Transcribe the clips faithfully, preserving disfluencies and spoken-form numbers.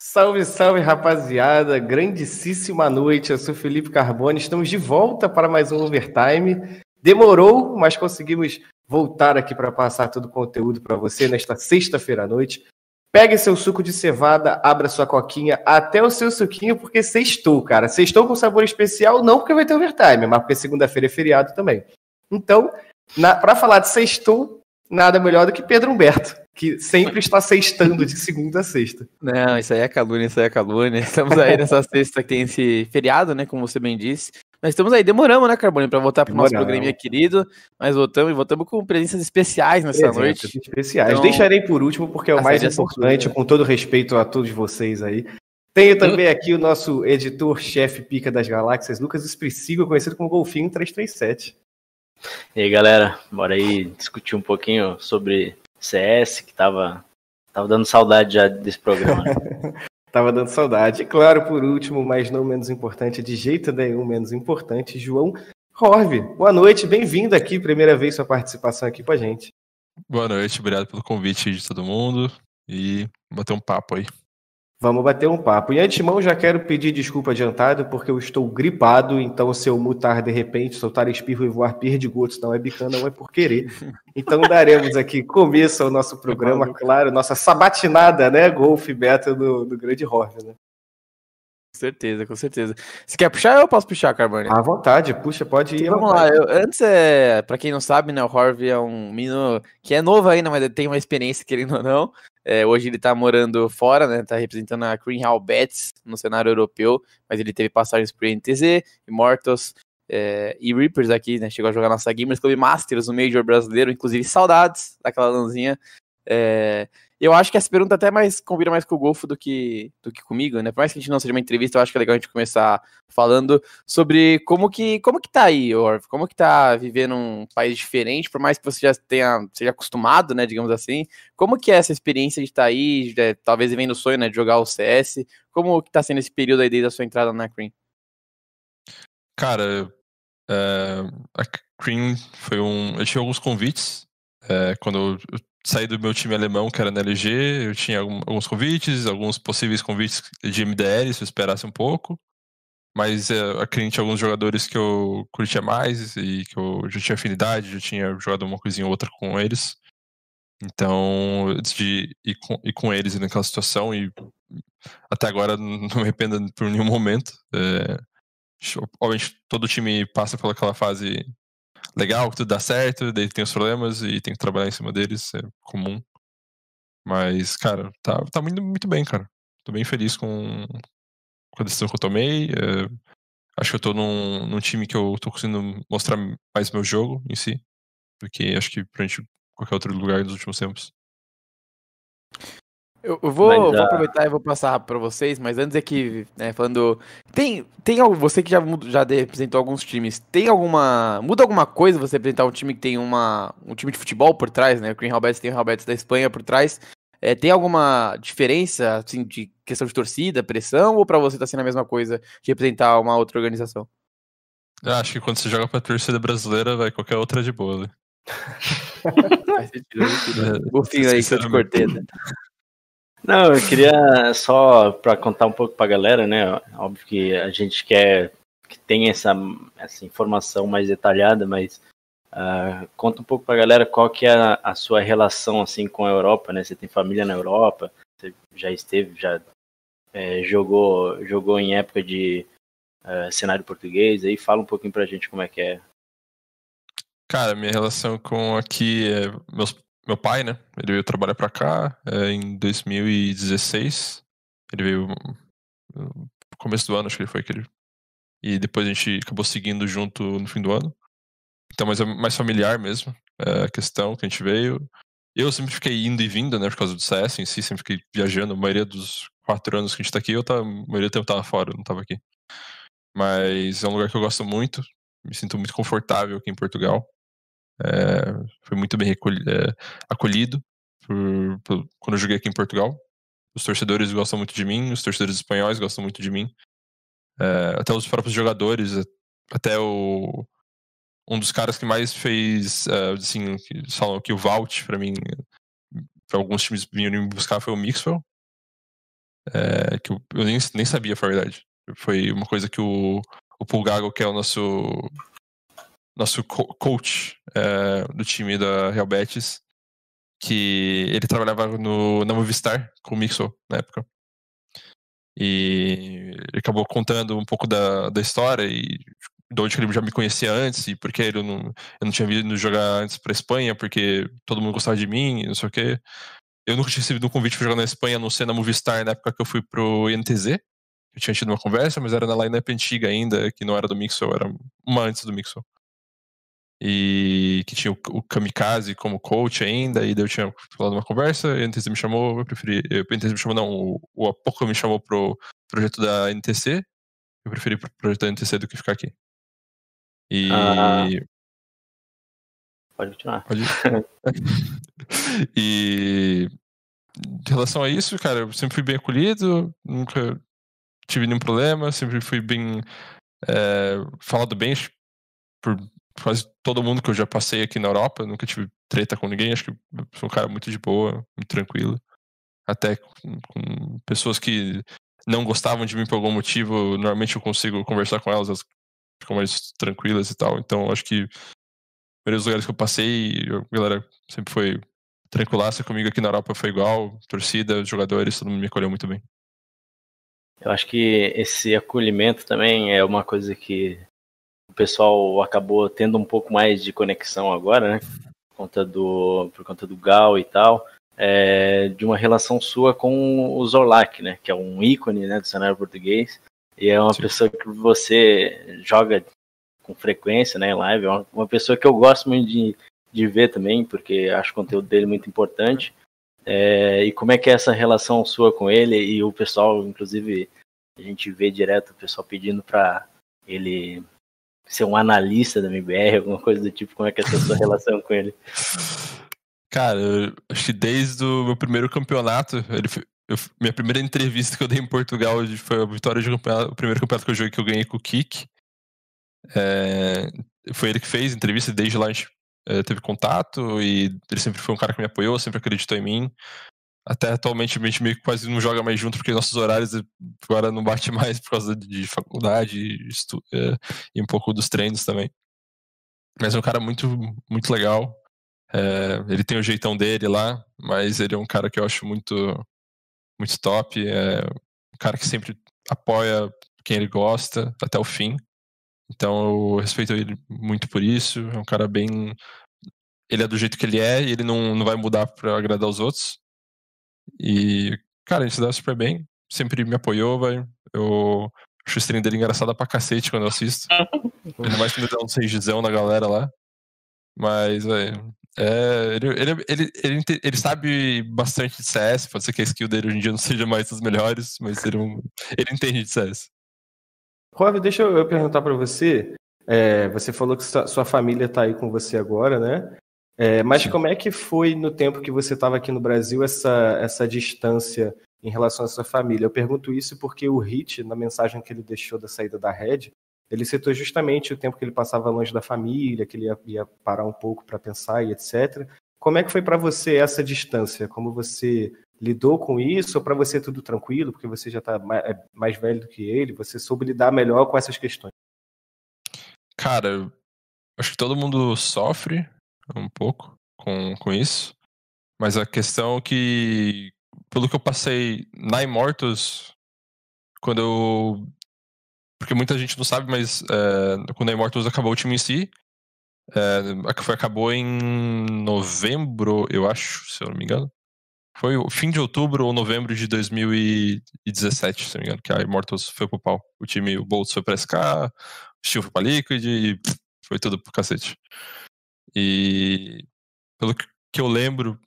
Salve, salve, rapaziada, grandíssima noite, eu sou Felipe Carboni, estamos de volta para mais um Overtime. Demorou, mas conseguimos voltar aqui para passar todo o conteúdo para você nesta sexta-feira à noite. Pegue seu suco de cevada, abra sua coquinha, até o seu suquinho, porque sextou, cara. Sextou com sabor especial, não porque vai ter Overtime, mas porque segunda-feira é feriado também. Então, para falar de sextou, nada melhor do que Pedro Humberto, que sempre está sextando de segunda a sexta. Não, isso aí é calúnia, isso aí é calúnia. Estamos aí nessa sexta que tem esse feriado, né, como você bem disse. Nós estamos aí, demoramos, né, Carboni, para voltar para o nosso programinha querido, mas voltamos e voltamos com presenças especiais nessa Presente, noite. Especiais. Então, deixarei por último, porque é o mais importante, com todo respeito a todos vocês aí. Tenho também aqui o nosso editor-chefe pica das galáxias, Lucas Espricigo, conhecido como Golfinho três três sete. E aí, galera, bora aí discutir um pouquinho sobre C S, que tava, tava dando saudade já desse programa. Tava dando saudade. E claro, por último, mas não menos importante, de jeito nenhum menos importante, João Horve. Boa noite, bem-vindo aqui, primeira vez sua participação aqui com a gente. Boa noite, obrigado pelo convite de todo mundo e bater um papo aí. Vamos bater um papo. E antemão, já quero pedir desculpa adiantado, porque eu estou gripado, então se eu mutar de repente, soltar espirro e voar perdigotos, não é bicana, não é por querer. Então daremos aqui começo ao nosso programa, claro, nossa sabatinada, né, Golf Beta do, do grande Horve, né? Com certeza, com certeza. Você quer puxar ou eu posso puxar, Carboni? À vontade, puxa, pode ir. Então, vamos lá, eu, antes, é, pra quem não sabe, né, o Horve é um menino que é novo ainda, mas tem uma experiência, querendo ou não. É, hoje ele tá morando fora, né, tá representando a Greenhalgh Betz no cenário europeu, mas ele teve passagens por N T Z, Immortals é, e Reapers aqui, né, chegou a jogar nossa Gamers Club Masters, no Major brasileiro, inclusive saudades daquela lanzinha. É, eu acho que essa pergunta até mais combina mais com o Golfo do que, do que comigo, né, por mais que a gente não seja uma entrevista, eu acho que é legal a gente começar falando sobre como que, como que tá aí, Orv, como que tá vivendo um país diferente, por mais que você já tenha, seja acostumado, né, digamos assim, como que é essa experiência de estar aí, de, talvez vivendo o sonho, né, de jogar o C S, como que tá sendo esse período aí desde a sua entrada na Cream? Cara, é, a Cream foi um, eu tive alguns convites, é, quando eu saí do meu time alemão, que era na L G, eu tinha alguns convites, alguns possíveis convites de M D L, se eu esperasse um pouco. Mas é, a cliente tinha alguns jogadores que eu curtia mais e que eu já tinha afinidade, já tinha jogado uma coisinha ou outra com eles. Então, eu decidi ir com, ir com eles naquela situação e até agora não me arrependo por nenhum momento. É, obviamente, todo time passa por aquela fase legal, que tudo dá certo, daí tem os problemas e tem que trabalhar em cima deles, é comum. Mas, cara, tá, tá muito, muito bem, cara. Tô bem feliz com, com a decisão que eu tomei. É, acho que eu tô num, num time que eu tô conseguindo mostrar mais meu jogo em si, porque acho que pra gente qualquer outro lugar nos últimos tempos. Eu vou, mas, uh... vou aproveitar e vou passar para vocês, mas antes é que, né, falando... Tem, tem algo, você que já, já representou alguns times, tem alguma... Muda alguma coisa você representar um time que tem uma, um time de futebol por trás, né? O Greenhalgh Betz tem o Real Betis da Espanha por trás. É, tem alguma diferença, assim, de questão de torcida, pressão, ou para você tá sendo a mesma coisa de representar uma outra organização? Eu acho que quando você joga pra torcida brasileira, vai qualquer outra de boa, né? Faz sentido, sentido. O fim aí que eu te cortei, né? Não, eu queria só para contar um pouco para a galera, né? Óbvio que a gente quer que tenha essa, essa informação mais detalhada, mas uh, conta um pouco para a galera qual que é a, a sua relação assim com a Europa, né? Você tem família na Europa, você já esteve, já é, jogou, jogou em época de uh, cenário português, aí fala um pouquinho para a gente como é que é. Cara, minha relação com aqui, é meus Meu pai, né, ele veio trabalhar pra cá é, em dois mil e dezesseis, ele veio no começo do ano, acho que ele foi aquele, e depois a gente acabou seguindo junto no fim do ano, então mas é mais familiar mesmo é, a questão que a gente veio. Eu sempre fiquei indo e vindo, né, por causa do C S em si, sempre fiquei viajando, a maioria dos quatro anos que a gente tá aqui, eu tava, a maioria do tempo tava fora, eu não tava aqui, mas é um lugar que eu gosto muito, me sinto muito confortável aqui em Portugal. É, foi muito bem recolhido, é, acolhido por, por, quando eu joguei aqui em Portugal. Os torcedores gostam muito de mim, os torcedores espanhóis gostam muito de mim, é, até os próprios jogadores, até o um dos caras que mais fez é, assim, que falam que o Vault pra mim, pra alguns times vinham me buscar, foi o Mixwell, é, que eu, eu nem, nem sabia, na verdade. Foi uma coisa que o, o Pulgago, que é o nosso, nosso co- coach é, do time da Real Betis, que ele trabalhava no, na Movistar com o Mixwell na época. E ele acabou contando um pouco da, da história e de onde ele já me conhecia antes e porque ele não, eu não tinha vindo jogar antes pra Espanha, porque todo mundo gostava de mim e não sei o quê. Eu nunca tinha recebido um convite pra jogar na Espanha, a não ser na Movistar, na época que eu fui pro N T Z. Eu tinha tido uma conversa, mas era na lineup antiga ainda, que não era do Mixwell, era uma antes do Mixwell. E que tinha o, o Kamikaze como coach ainda, e daí eu tinha falado uma conversa, e a N T Z me chamou, eu preferi... A N T Z me chamou, não, o, o Apoka me chamou pro projeto da N T C, eu preferi pro projeto da N T C do que ficar aqui. E... Ah, pode continuar. Pode E... Em relação a isso, cara, eu sempre fui bem acolhido, nunca tive nenhum problema, sempre fui bem... É, falado bem por... quase todo mundo que eu já passei aqui na Europa, eu nunca tive treta com ninguém, acho que sou um cara muito de boa, muito tranquilo. Até com, com pessoas que não gostavam de mim por algum motivo, normalmente eu consigo conversar com elas, elas ficam mais tranquilas e tal. Então acho que nos lugares que eu passei, a galera sempre foi tranquilaça comigo aqui na Europa, foi igual, torcida, jogadores, todo mundo me acolheu muito bem. Eu acho que esse acolhimento também é uma coisa que o pessoal acabou tendo um pouco mais de conexão agora, né? Por conta do, por conta do Gal e tal, é, de uma relação sua com o Zorlak, né? Que é um ícone, né, do cenário português. E é uma Sim. pessoa que você joga com frequência, né, em live. É uma, uma pessoa que eu gosto muito de, de ver também, porque acho o conteúdo dele muito importante. É, e como é que é essa relação sua com ele? E o pessoal, inclusive, a gente vê direto o pessoal pedindo pra ele ser um analista da M B R, alguma coisa do tipo. Como é que é a sua relação com ele? Cara, eu acho que desde o meu primeiro campeonato, ele, eu, minha primeira entrevista que eu dei em Portugal foi a vitória de campeonato, o primeiro campeonato que eu joguei, que eu ganhei com o Kik. É, foi ele que fez a entrevista, e desde lá a gente é, teve contato, e ele sempre foi um cara que me apoiou, sempre acreditou em mim. Até atualmente a gente meio que quase não joga mais junto, porque nossos horários agora não bate mais por causa de faculdade estu- é, e um pouco dos treinos também. Mas é um cara muito, muito legal. É, ele tem o jeitão dele lá, mas ele é um cara que eu acho muito, muito top. É um cara que sempre apoia quem ele gosta até o fim. Então eu respeito ele muito por isso. É um cara bem... Ele é do jeito que ele é e ele não, não vai mudar pra agradar os outros. E, cara, a gente se dá super bem. Sempre me apoiou, velho. Eu acho o stream dele engraçado pra cacete quando eu assisto. Ainda mais que ele dá um seijizão na galera lá. Mas, velho, é, ele, ele, ele, ele, ele sabe bastante de C S. Pode ser que a skill dele hoje em dia não seja mais das melhores, mas ele, ele entende de C S. Horve, deixa eu perguntar pra você. É, você falou que sua, sua família tá aí com você agora, né? É, mas Sim. como é que foi no tempo que você estava aqui no Brasil essa, essa distância em relação à sua família? Eu pergunto isso porque o Hit, na mensagem que ele deixou da saída da Red, ele citou justamente o tempo que ele passava longe da família, que ele ia, ia parar um pouco para pensar e etcétera. Como é que foi para você essa distância? Como você lidou com isso? Ou para você é tudo tranquilo, porque você já está mais, é mais velho do que ele? Você soube lidar melhor com essas questões? Cara, acho que todo mundo sofre um pouco com, com isso, mas a questão é que, pelo que eu passei na Immortals, quando eu... porque muita gente não sabe, mas é, quando a Immortals acabou o time em si, é, foi, acabou em novembro, eu acho, se eu não me engano, foi o fim de outubro ou novembro de dois mil e dezessete, se eu não me engano, que a Immortals foi pro pau. O time, o Boltz foi pra S K, o Steel foi pra Liquid, e pff, foi tudo pro cacete. E pelo que eu lembro,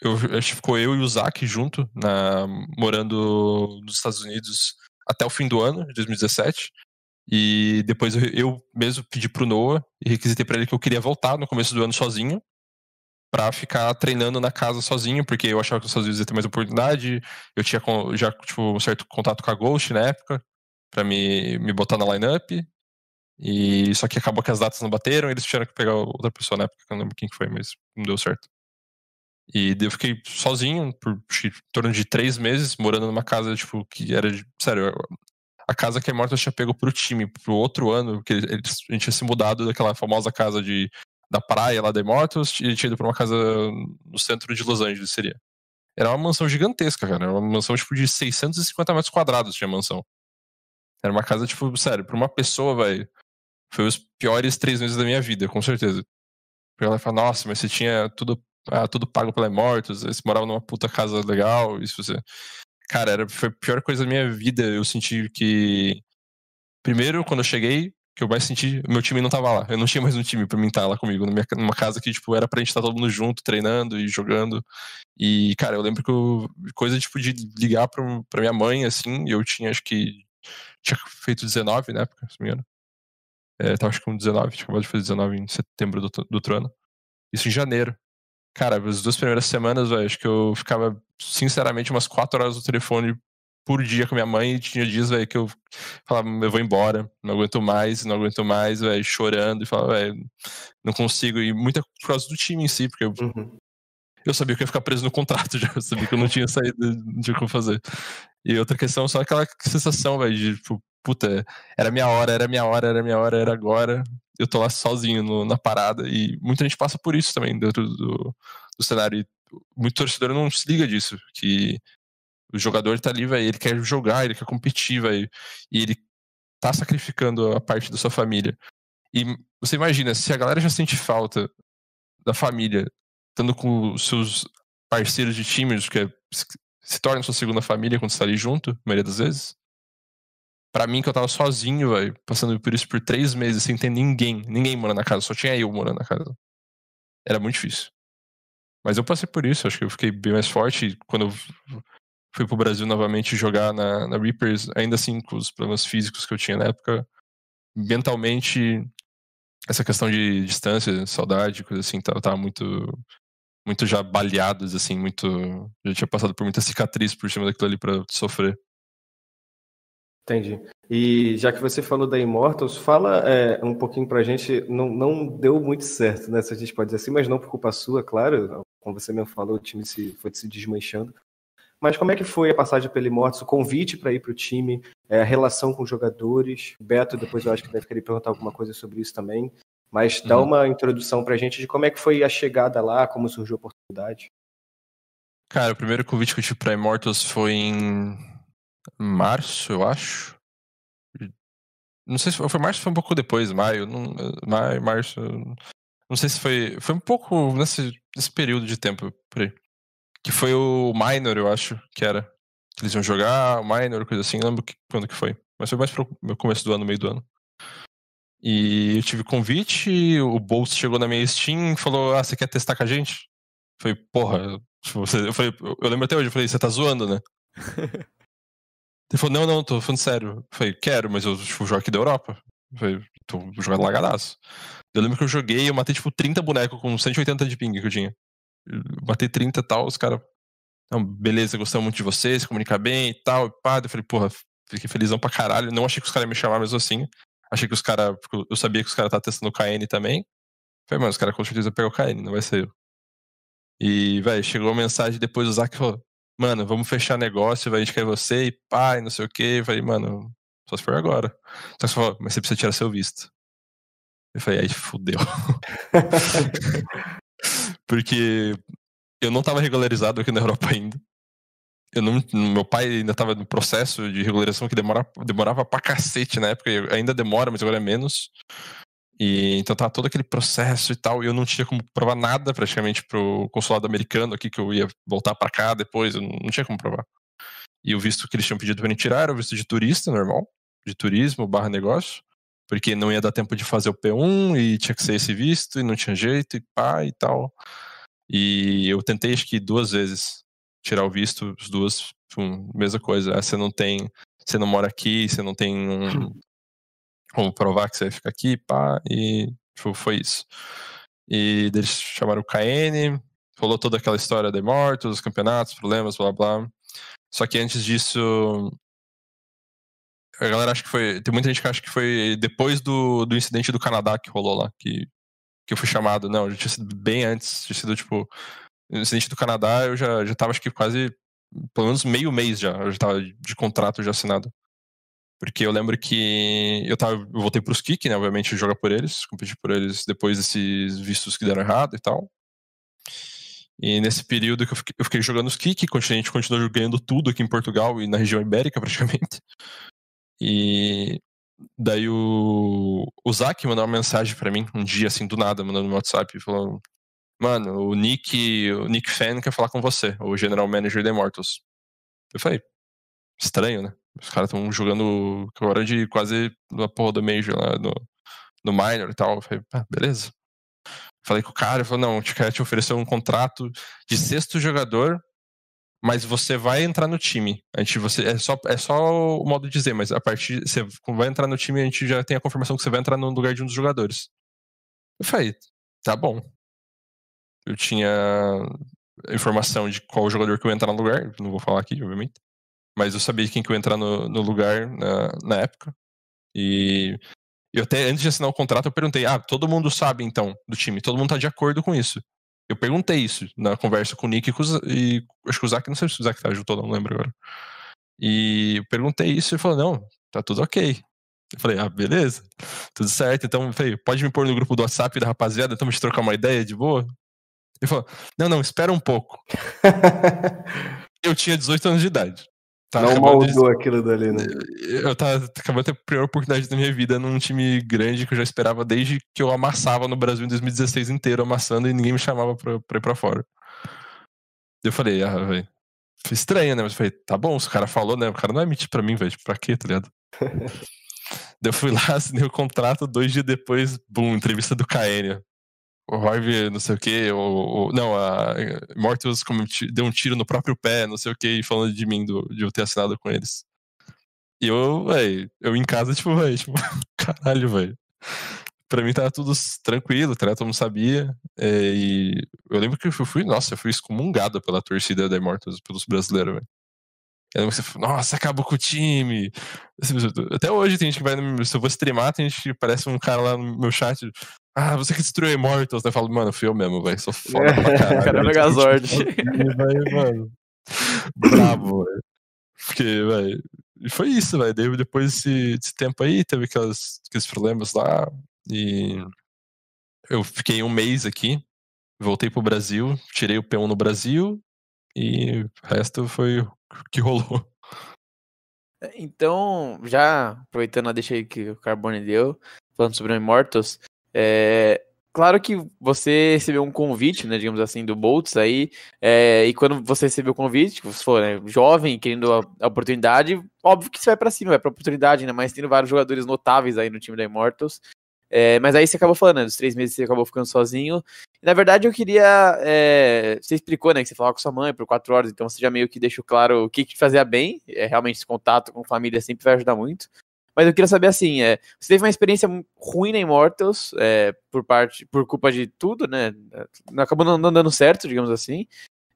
eu, acho que ficou eu e o Zach junto, na, morando nos Estados Unidos até o fim do ano, de dois mil e dezessete. E depois eu, eu mesmo pedi pro Noah e requisitei pra ele que eu queria voltar no começo do ano sozinho, pra ficar treinando na casa sozinho, porque eu achava que os Estados Unidos ia ter mais oportunidade. Eu tinha já tipo, um certo contato com a Ghost na época, pra me, me botar na lineup. E só que acabou que as datas não bateram, eles tiveram que pegar outra pessoa na época, que eu não lembro quem que foi, mas não deu certo. E eu fiquei sozinho por em torno de três meses, morando numa casa, tipo, que era de... Sério, a casa que a Immortals tinha pego pro time, pro outro ano, porque eles, a gente tinha se mudado daquela famosa casa de, da praia lá da Immortals, e tinha ido pra uma casa no centro de Los Angeles, seria. Era uma mansão gigantesca, cara. Era uma mansão, tipo, de seiscentos e cinquenta metros quadrados tinha mansão. Era uma casa, tipo, sério, pra uma pessoa, velho, foi os piores três meses da minha vida, com certeza. Porque ela fala, nossa, mas você tinha tudo... Ah, tudo pago pela Immortals, você morava numa puta casa legal, isso você... Cara, era, foi a pior coisa da minha vida. Eu senti que... Primeiro, quando eu cheguei, que eu mais senti, meu time não tava lá. Eu não tinha mais um time pra mim estar lá comigo, numa, numa casa que, tipo, era pra gente estar todo mundo junto, treinando e jogando. E, cara, eu lembro que eu... Coisa, tipo, de ligar pra, pra minha mãe, assim, eu tinha, acho que... Tinha feito dezenove na época, se não me engano. É, tava, acho que com dezenove, tinha acabado de fazer dezenove em setembro do, do outro ano. Isso em janeiro. Cara, as duas primeiras semanas, velho, acho que eu ficava, sinceramente, umas quatro horas no telefone por dia com minha mãe. E tinha dias, velho, que eu falava, eu vou embora, não aguento mais, não aguento mais, velho, chorando. E falava, velho, não consigo. E muita por causa do time em si, porque eu, uhum. eu sabia que eu ia ficar preso no contrato já. Eu sabia que eu não tinha saído, não tinha como fazer. E outra questão, só aquela sensação, velho, de tipo, puta, era minha hora, era minha hora, era minha hora, era agora. Eu tô lá sozinho no, na parada. E muita gente passa por isso também dentro do, do cenário. E muito torcedor não se liga disso. Que o jogador tá ali, véio, ele quer jogar, ele quer competir, véio, e ele tá sacrificando a parte da sua família. E você imagina, se a galera já sente falta da família, estando com seus parceiros de times, que é, se torna sua segunda família quando você tá ali junto, a maioria das vezes. Pra mim, que eu tava sozinho, velho, passando por isso por três meses, sem ter ninguém, ninguém morando na casa, só tinha eu morando na casa. Era muito difícil. Mas eu passei por isso, acho que eu fiquei bem mais forte. Quando eu fui pro Brasil novamente jogar na, na Reapers, ainda assim, com os problemas físicos que eu tinha na época, mentalmente, essa questão de distância, saudade, coisa assim, eu tava muito, muito já baleado, assim, muito... Já tinha passado por muita cicatriz por cima daquilo ali pra sofrer. Entendi. E já que você falou da Immortals, fala é, um pouquinho pra gente, não, não deu muito certo, né, se a gente pode dizer assim, mas não por culpa sua, claro, como você mesmo falou, o time se, foi se desmanchando, mas como é que foi a passagem pela Immortals, o convite pra ir pro time, é, a relação com os jogadores, Beto, depois eu acho que deve querer perguntar alguma coisa sobre isso também, mas dá uhum. uma introdução pra gente de como é que foi a chegada lá, como surgiu a oportunidade. Cara, o primeiro convite que eu tive pra Immortals foi em... março, eu acho. Não sei se foi, foi março, foi um pouco depois, maio, não, maio, março. Não sei se foi, foi um pouco nesse, nesse período de tempo por aí. Que foi o Minor, eu acho, que era. Eles iam jogar o Minor, coisa assim, não lembro que, quando que foi. Mas foi mais pro começo do ano, meio do ano. E eu tive convite, o Boltz chegou na minha Steam e falou: "Ah, você quer testar com a gente?" Eu falei, porra, eu, falei, eu lembro até hoje, eu falei, você tá zoando, né? Ele falou, não, não, tô falando sério. Eu falei, quero, mas eu tipo, jogo aqui da Europa. Eu falei, tô jogando lagadaço. Eu lembro que eu joguei, eu matei tipo trinta bonecos com cento e oitenta de ping que eu tinha. Eu matei trinta e tal, os caras... Não, beleza, gostamos muito de vocês, comunicar bem e tal. E pá. Eu falei, porra, fiquei felizão pra caralho. Não achei que os caras iam me chamar mesmo assim. Achei que os caras... Eu sabia que os caras estavam testando o K N também. Eu falei, mano, os caras com certeza pegam o K N, não vai ser eu. E, velho, chegou a mensagem depois do Zach falou... Mano, vamos fechar negócio, vai, a gente quer você e pai, não sei o que. Eu falei, mano, só se for agora. Só que você falou, mas você precisa tirar seu visto. Eu falei, aí fudeu. Porque eu não tava regularizado aqui na Europa ainda. Eu não, meu pai ainda tava no processo de regularização que demora, demorava pra cacete na época. Ainda demora, mas agora é menos. E então tava todo aquele processo e tal, e eu não tinha como provar nada praticamente pro consulado americano aqui, que eu ia voltar pra cá depois, eu não tinha como provar. E o visto que eles tinham pedido pra mim tirar era o visto de turista, normal, de turismo barra negócio, porque não ia dar tempo de fazer o P um, e tinha que ser esse visto, e não tinha jeito, e pá, e tal. E eu tentei, acho que duas vezes, tirar o visto, as duas, pum, mesma coisa, ah, você não tem, você não mora aqui, você não tem... Um, como provar que você vai ficar aqui, pá, e tipo, foi isso. E eles chamaram o K N, rolou toda aquela história de mortos, os campeonatos, problemas, blá blá. Só que antes disso, a galera acha que foi, tem muita gente que acha que foi depois do, do incidente do Canadá que rolou lá, que, que eu fui chamado. Não, já tinha sido bem antes, tinha sido tipo no incidente do Canadá, eu já, já tava acho que quase, pelo menos meio mês já, eu já tava de contrato já assinado. Porque eu lembro que eu, tava, eu voltei pros Kick, né, obviamente jogar por eles, competir por eles depois desses vistos que deram errado e tal. E nesse período que eu fiquei, eu fiquei jogando os Kick, a gente continuou ganhando tudo aqui em Portugal e na região ibérica praticamente. E daí o, o Zach mandou uma mensagem pra mim um dia assim, do nada, mandando no WhatsApp, falando: mano, o Nick, o Nick Fan quer falar com você, o General Manager da Immortals. Eu falei, estranho, né? Os caras estão jogando agora de quase na porra do Major lá no, no Minor e tal. Eu falei, ah, beleza. Falei com o cara, ele falou, não, a gente quer te oferecer um contrato de sexto jogador, mas você vai entrar no time. A gente, você, é, só, é só o modo de dizer, mas a partir, você vai entrar no time, a gente já tem a confirmação que você vai entrar no lugar de um dos jogadores. Eu falei, tá bom. Eu tinha informação de qual jogador que eu ia entrar no lugar, não vou falar aqui, obviamente. Mas eu sabia quem que eu ia entrar no, no lugar na, na época. E eu até, antes de assinar o contrato, eu perguntei, ah, todo mundo sabe então do time, todo mundo tá de acordo com isso. Eu perguntei isso na conversa com o Nick e com o Zach, e acho que o Zach, não sei se o Zach tá junto ou não, não lembro agora. E eu perguntei isso e ele falou, não, tá tudo ok. Eu falei, ah, beleza, tudo certo. Então eu falei, pode me pôr no grupo do WhatsApp da rapaziada, então vamos trocar uma ideia de boa? Ele falou, não, não, espera um pouco. Eu tinha dezoito anos de idade. Tá, não moldou de... aquilo dali, né? Eu tava acabando de ter a primeira oportunidade da minha vida num time grande que eu já esperava desde que eu amassava no Brasil em dois mil e dezesseis inteiro, amassando, e ninguém me chamava pra, pra ir pra fora. Eu falei, ah, velho, estranho, né? Mas eu falei, tá bom, se o cara falou, né? O cara não emite pra mim, velho, pra quê, tá ligado? Daí eu fui lá, assinei o contrato, dois dias depois, bum, entrevista do K N. O Horve, não sei o que, o, o, não, a Immortals deu um tiro no próprio pé, não sei o que, falando de mim, do, de eu ter assinado com eles. E eu, velho, eu em casa, tipo, velho, tipo, caralho, velho. Pra mim tava tudo tranquilo, tá, todo mundo sabia. É, e eu lembro que eu fui, nossa, eu fui excomungado pela torcida da Immortals, pelos brasileiros, velho. Eu lembro que você falou, nossa, acabou com o time. Até hoje tem gente que vai, no, se eu vou streamar, tem gente que parece um cara lá no meu chat. Ah, você que destruiu Immortals, né? Eu falo, mano, fui eu mesmo, velho. Sou foda pra caralho. O cara é Megazord. Mano. Bravo, velho. Porque, velho, foi isso, velho. Depois desse, desse tempo aí, teve aquelas, aqueles problemas lá. E eu fiquei um mês aqui. Voltei pro Brasil. Tirei o P um no Brasil. E o resto foi o que rolou. Então, já aproveitando a deixa aí que o Carboni deu, falando sobre o Immortals. É, claro que você recebeu um convite, né, digamos assim, do Boltz aí, é, e quando você recebeu o convite, que você for, né, jovem, querendo a, a oportunidade, óbvio que você vai pra cima, vai pra oportunidade, né, mas tendo vários jogadores notáveis aí no time da Immortals, é, mas aí você acabou falando, né, dos três meses você acabou ficando sozinho, e, na verdade eu queria, é, você explicou, né, que você falava com sua mãe por quatro horas, então você já meio que deixou claro o que te fazia bem, é, realmente esse contato com família sempre vai ajudar muito. Mas eu queria saber assim, é, você teve uma experiência ruim na Immortals, é, por, parte, por culpa de tudo, né? Acabou não, não dando certo, digamos assim.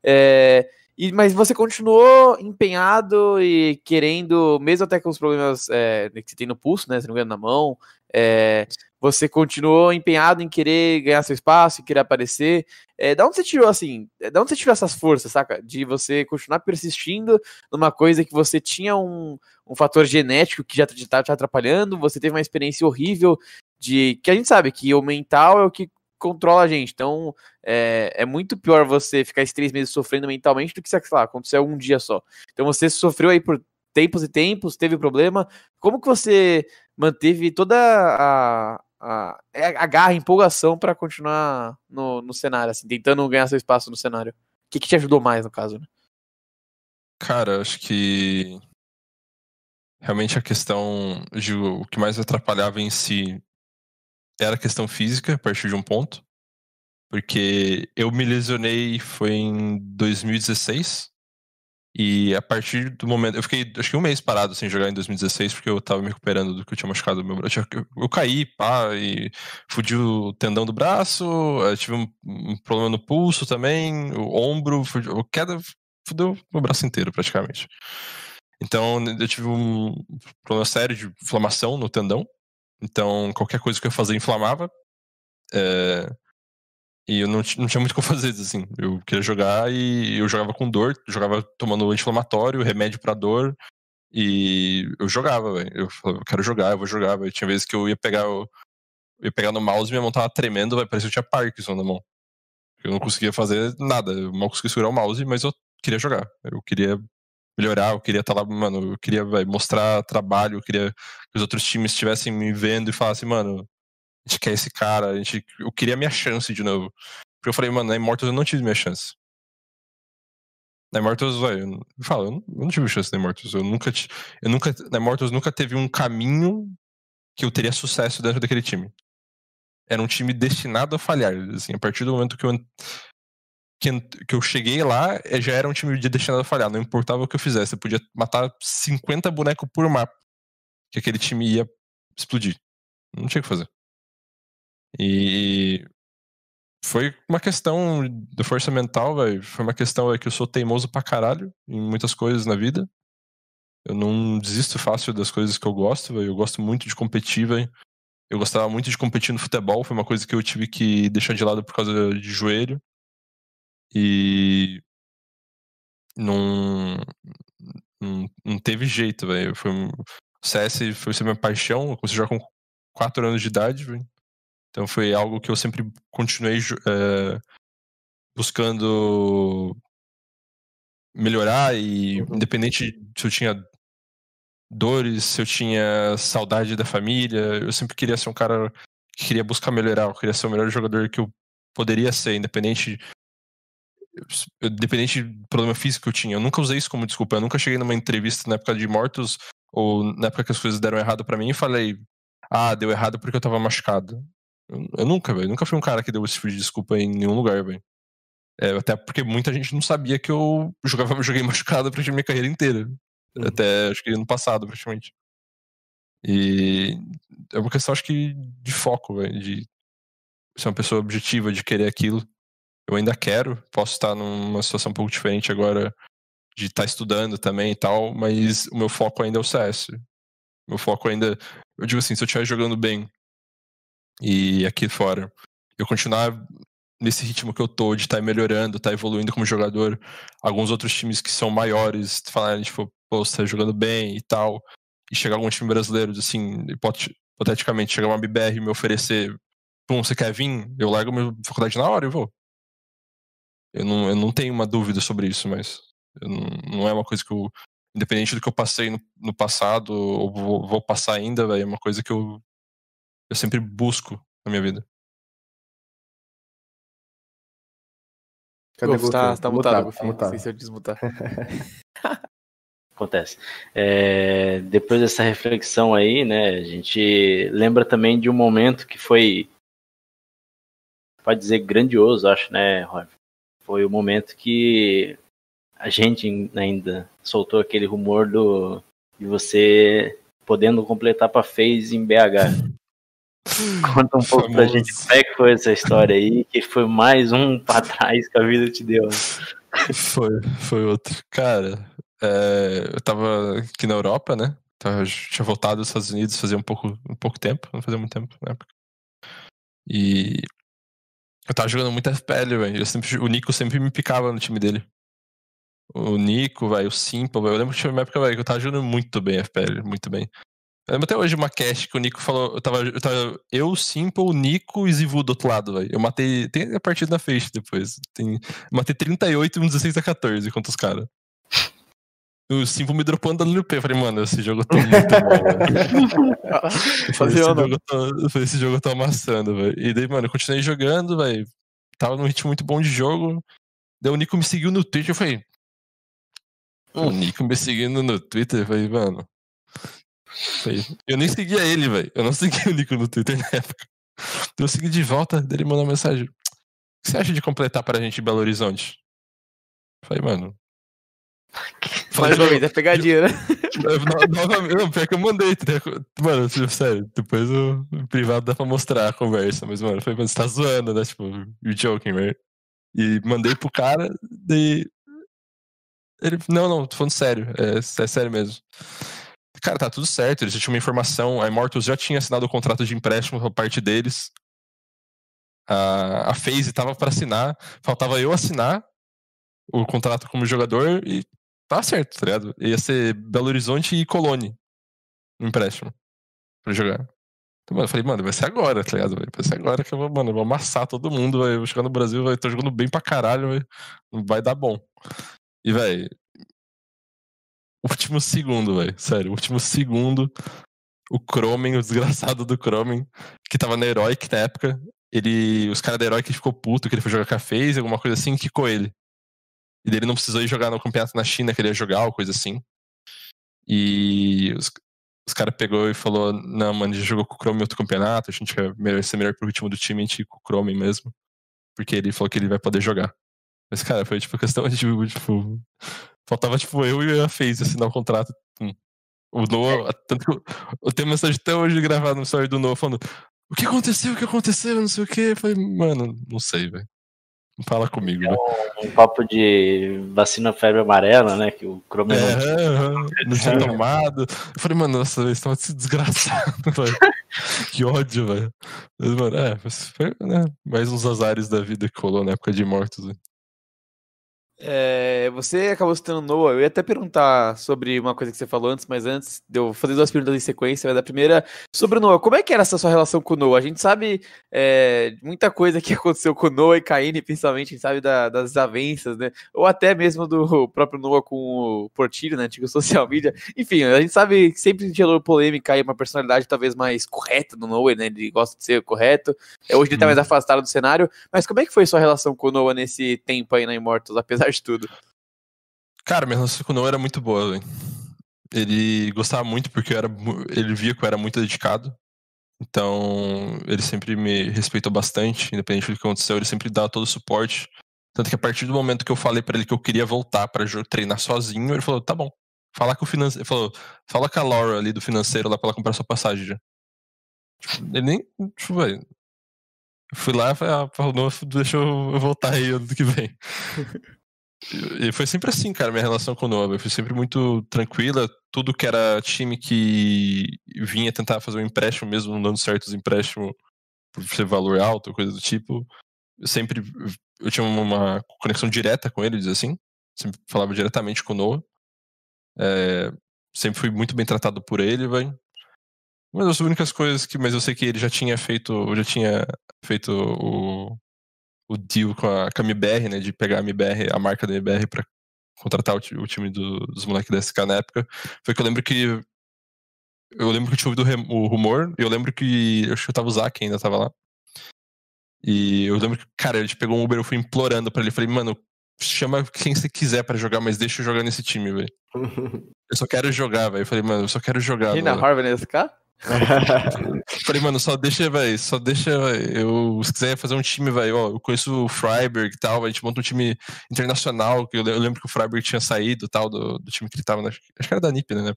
É, e, mas você continuou empenhado e querendo, mesmo até com os problemas é, que você tem no pulso, né? Você não ganha na mão. É, você continuou empenhado em querer ganhar seu espaço, em querer aparecer. É, da onde você tirou, assim, da onde você tirou essas forças, saca? De você continuar persistindo numa coisa que você tinha um, um fator genético que já estava te atrapalhando, você teve uma experiência horrível de... que a gente sabe que o mental é o que controla a gente. Então, é, é muito pior você ficar esses três meses sofrendo mentalmente do que, sei lá, acontecer um dia só. Então, você sofreu aí por tempos e tempos, teve problema. Como que você manteve toda a... Ah, a garra, a empolgação pra continuar no, no cenário, assim, tentando ganhar seu espaço no cenário? O que, que te ajudou mais, no caso, né? Cara, acho que realmente a questão de o que mais atrapalhava em si era a questão física, a partir de um ponto, porque eu me lesionei foi em dois mil e dezesseis e a partir do momento... Eu fiquei, acho que um mês parado sem jogar em dois mil e dezesseis, porque eu tava me recuperando do que eu tinha machucado meu braço. Eu, eu caí, pá, e fudi o tendão do braço, eu tive um, um problema no pulso também, o ombro, fudi, a queda fudeu meu braço inteiro, praticamente. Então, eu tive um problema sério de inflamação no tendão. Então, qualquer coisa que eu fazia inflamava. É... E eu não, não tinha muito o que fazer, assim. Eu queria jogar e eu jogava com dor, jogava tomando anti-inflamatório, remédio pra dor. E eu jogava, velho. Eu falava, eu quero jogar, eu vou jogar, velho. Tinha vezes que eu ia pegar, eu ia pegar no mouse e minha mão tava tremendo, velho. Parecia que eu tinha Parkinson na mão. Eu não conseguia fazer nada. Eu mal conseguia segurar o mouse, mas eu queria jogar. Eu queria melhorar, eu queria estar lá, mano. Eu queria, véio, mostrar trabalho, eu queria que os outros times estivessem me vendo e falassem, mano, a gente quer esse cara, a gente... eu queria a minha chance de novo. Porque eu falei, mano, na Immortals eu não tive minha chance. Na Immortals, velho, eu falo, eu não, eu não tive chance na Immortals. Eu nunca, eu nunca, na Immortals nunca teve um caminho que eu teria sucesso dentro daquele time. Era um time destinado a falhar, assim, a partir do momento que eu, que, que eu cheguei lá, já era um time destinado a falhar, não importava o que eu fizesse, eu podia matar cinquenta bonecos por mapa, que aquele time ia explodir. Não tinha o que fazer. E foi uma questão de força mental, velho. Foi uma questão, véio, que eu sou teimoso pra caralho em muitas coisas na vida. Eu não desisto fácil das coisas que eu gosto, velho. Eu gosto muito de competir, velho. Eu gostava muito de competir no futebol. Foi uma coisa que eu tive que deixar de lado por causa de joelho. E não, não, não teve jeito, velho. Um... O C S foi ser minha paixão. Eu comecei a jogar com quatro anos de idade, velho. Então foi algo que eu sempre continuei é, buscando melhorar, e independente se eu tinha dores, se eu tinha saudade da família, eu sempre queria ser um cara que queria buscar melhorar, eu queria ser o melhor jogador que eu poderia ser, independente, independente do problema físico que eu tinha. Eu nunca usei isso como desculpa, eu nunca cheguei numa entrevista na época de Immortals, ou na época que as coisas deram errado pra mim, e falei, ah, deu errado porque eu tava machucado. Eu, eu nunca, velho. Nunca fui um cara que deu esse tipo de desculpa em nenhum lugar, velho. É, até porque muita gente não sabia que eu jogava, joguei machucado pra minha carreira inteira. Uhum. Até, acho que ano passado, praticamente. E é uma questão, acho que, de foco, velho. De ser uma pessoa objetiva, de querer aquilo. Eu ainda quero. Posso estar numa situação um pouco diferente agora, de estar estudando também e tal, mas o meu foco ainda é o C S. Meu foco ainda... Eu digo assim, se eu estiver jogando bem e aqui fora, eu continuar nesse ritmo que eu tô, de estar tá melhorando, estar tá evoluindo como jogador, alguns outros times que são maiores falarem, tipo, pô, você tá jogando bem e tal, e chegar algum time brasileiro, assim, hipoteticamente, chegar uma M B R e me oferecer, pum, você quer vir? Eu largo a minha faculdade na hora e vou. Eu não, eu não tenho uma dúvida sobre isso, mas eu não, não é uma coisa que eu... Independente do que eu passei no, no passado, ou vou, vou passar ainda, véio, é uma coisa que eu, eu sempre busco na minha vida. Cadê Uf, você? Tá, tá mutado, mutado, tá mutado. Sem ser desmutar. Acontece. É, depois dessa reflexão aí, né, a gente lembra também de um momento que foi, pode dizer, grandioso, acho, né, Rob? Foi o momento que a gente ainda soltou aquele rumor do, de você podendo completar pra FaZe em B H. Conta um pouco pra gente como é que foi essa história aí, que foi mais um pra trás que a vida te deu. Foi, foi outro. Cara, é, eu tava aqui na Europa, né? Eu tinha voltado aos Estados Unidos fazia um pouco, um pouco tempo, não fazia muito tempo na época. E eu tava jogando muito F P L, velho. O NiKo sempre me picava no time dele. O NiKo, véio, o s um mple, véio. Eu lembro que tinha uma época, véio, que eu tava jogando muito bem F P L, muito bem. Eu lembro até hoje uma cash que o NiKo falou, eu tava eu, tava, eu s um mple, NiKo e Zivu do outro lado, velho. Eu matei, tem a partida na FaZe depois, tem, eu matei trinta e oito e um dezesseis a quatorze contra os caras. O s um mple me dropou andando no pé, eu falei, mano, esse jogo eu tô muito bom, eu falei, esse, jogo eu tô, eu falei, esse jogo eu tô amassando, velho. E daí, mano, eu continuei jogando, velho. Tava num ritmo muito bom de jogo. Daí o NiKo me seguiu no Twitch, eu falei... O NiKo me seguindo no Twitter, eu falei, mano. Eu nem seguia ele, velho. Eu não seguia o NiKo no Twitter na época. Então eu segui de volta, dele mandou uma mensagem. O que você acha de completar pra gente em Belo Horizonte? Eu falei, mano. Mais uma vez, é pegadinha, né? Novamente, não, pior que eu mandei. Mano, sério, depois o privado dá pra mostrar a conversa. Mas, mano, eu falei, mano, você tá zoando, né? Tipo, you're joking, velho. E mandei pro cara, daí. Ele, não, não, tô falando sério, é, é sério mesmo. Cara, tá tudo certo, eles já tinham uma informação, a Immortals já tinha assinado o contrato de empréstimo por parte deles. a, a FaZe estava para assinar, faltava eu assinar o contrato como jogador e tá certo, tá ligado? Ia ser Belo Horizonte e Colônia no empréstimo pra jogar. Então, mano, eu falei, mano, vai ser agora, tá ligado? Vai ser agora que eu vou, mano, eu vou amassar todo mundo, véio. Eu vou chegar no Brasil, vai tô jogando bem pra caralho, véio. Vai dar bom. E, velho, último segundo, velho, sério, último segundo, o Cromen, o desgraçado do Cromen, que tava na Heroic na época, ele, os caras da Heroic ficou puto que ele foi jogar com a FaZe, alguma coisa assim, quicou ele. E dele não precisou ir jogar no campeonato na China, queria jogar ou coisa assim. E os, os caras pegou e falou, não, mano, a gente jogou com o Chrome em outro campeonato, a gente quer ser melhor pro ritmo do time, a gente ir com o Chrome mesmo. Porque ele falou que ele vai poder jogar. Mas, cara, foi tipo questão de, tipo... Faltava, tipo, eu e a FaZe assinar o contrato. O Noah, tanto que eu, eu tenho uma mensagem até hoje gravada no story do Noah falando, o que aconteceu, o que aconteceu, não sei o que. Eu falei, mano, não sei, velho. Fala comigo. É um, um papo de vacina febre amarela, né? Que o Cromen é, não, não tinha tomado. Eu falei, mano, nossa, eles estão desgraçados, velho. Que ódio, velho. Mas, mano, é, foi, né, mais uns azares da vida que rolou na época de Immortals. É, você acabou citando Noah. Eu ia até perguntar sobre uma coisa que você falou antes, mas antes de eu fazer duas perguntas em sequência, mas a primeira sobre o Noah. Como é que era essa sua relação com o Noah? A gente sabe é, muita coisa que aconteceu com o Noah e Caine, principalmente, a gente sabe da, das avanças, né? Ou até mesmo do próprio Noah com o Portilho, né? Antigo social media. Enfim, a gente sabe que sempre gerou polêmica e uma personalidade talvez mais correta do Noah, né? Ele gosta de ser correto. Hoje ele tá mais afastado do cenário. Mas como é que foi sua relação com o Noah nesse tempo aí na Immortals, apesar de tudo? Cara, minha relação com o Noah era muito boa, velho. Ele gostava muito porque eu era, ele via que eu era muito dedicado. Então, ele sempre me respeitou bastante, independente do que aconteceu, ele sempre dava todo o suporte. Tanto que a partir do momento que eu falei pra ele que eu queria voltar pra treinar sozinho, ele falou, tá bom. Fala com o financeiro, falou, fala com a Laura ali do financeiro lá pra ela comprar sua passagem já. Tipo, ele nem, tipo, velho. Fui lá e falei, ah, deixa eu voltar aí ano que vem. E foi sempre assim, cara, minha relação com o Noah. Eu fui sempre muito tranquila. Tudo que era time que vinha tentar fazer um empréstimo, mesmo não dando certo os empréstimos por ser valor alto, coisa do tipo, eu sempre eu tinha uma conexão direta com ele, diz assim. Sempre falava diretamente com o Noah. É, sempre fui muito bem tratado por ele, velho. Mas as únicas coisas que... Mas eu sei que ele já tinha feito... Já tinha feito o... o deal com a, com a M B R, né, de pegar a M B R, a marca da M B R pra contratar o, o time do, dos moleques da S K na época. Foi que eu lembro que eu lembro que eu tinha ouvido o rumor, eu lembro que eu acho que eu tava o Zach ainda tava lá, e eu lembro que, cara, ele pegou um Uber, eu fui implorando pra ele, falei, mano, chama quem você quiser pra jogar, mas deixa eu jogar nesse time, velho. Eu só quero jogar, velho. Eu falei, mano, eu só quero jogar. E na Harvey na S K? Falei, mano, só deixa, velho. Só deixa, véio, eu, se quiser fazer um time, velho, ó, eu conheço o Freiburg e tal, véio, a gente monta um time internacional. Que eu, eu lembro que o Freiburg tinha saído tal, do, do time que ele tava, na, acho que era da N I P, né?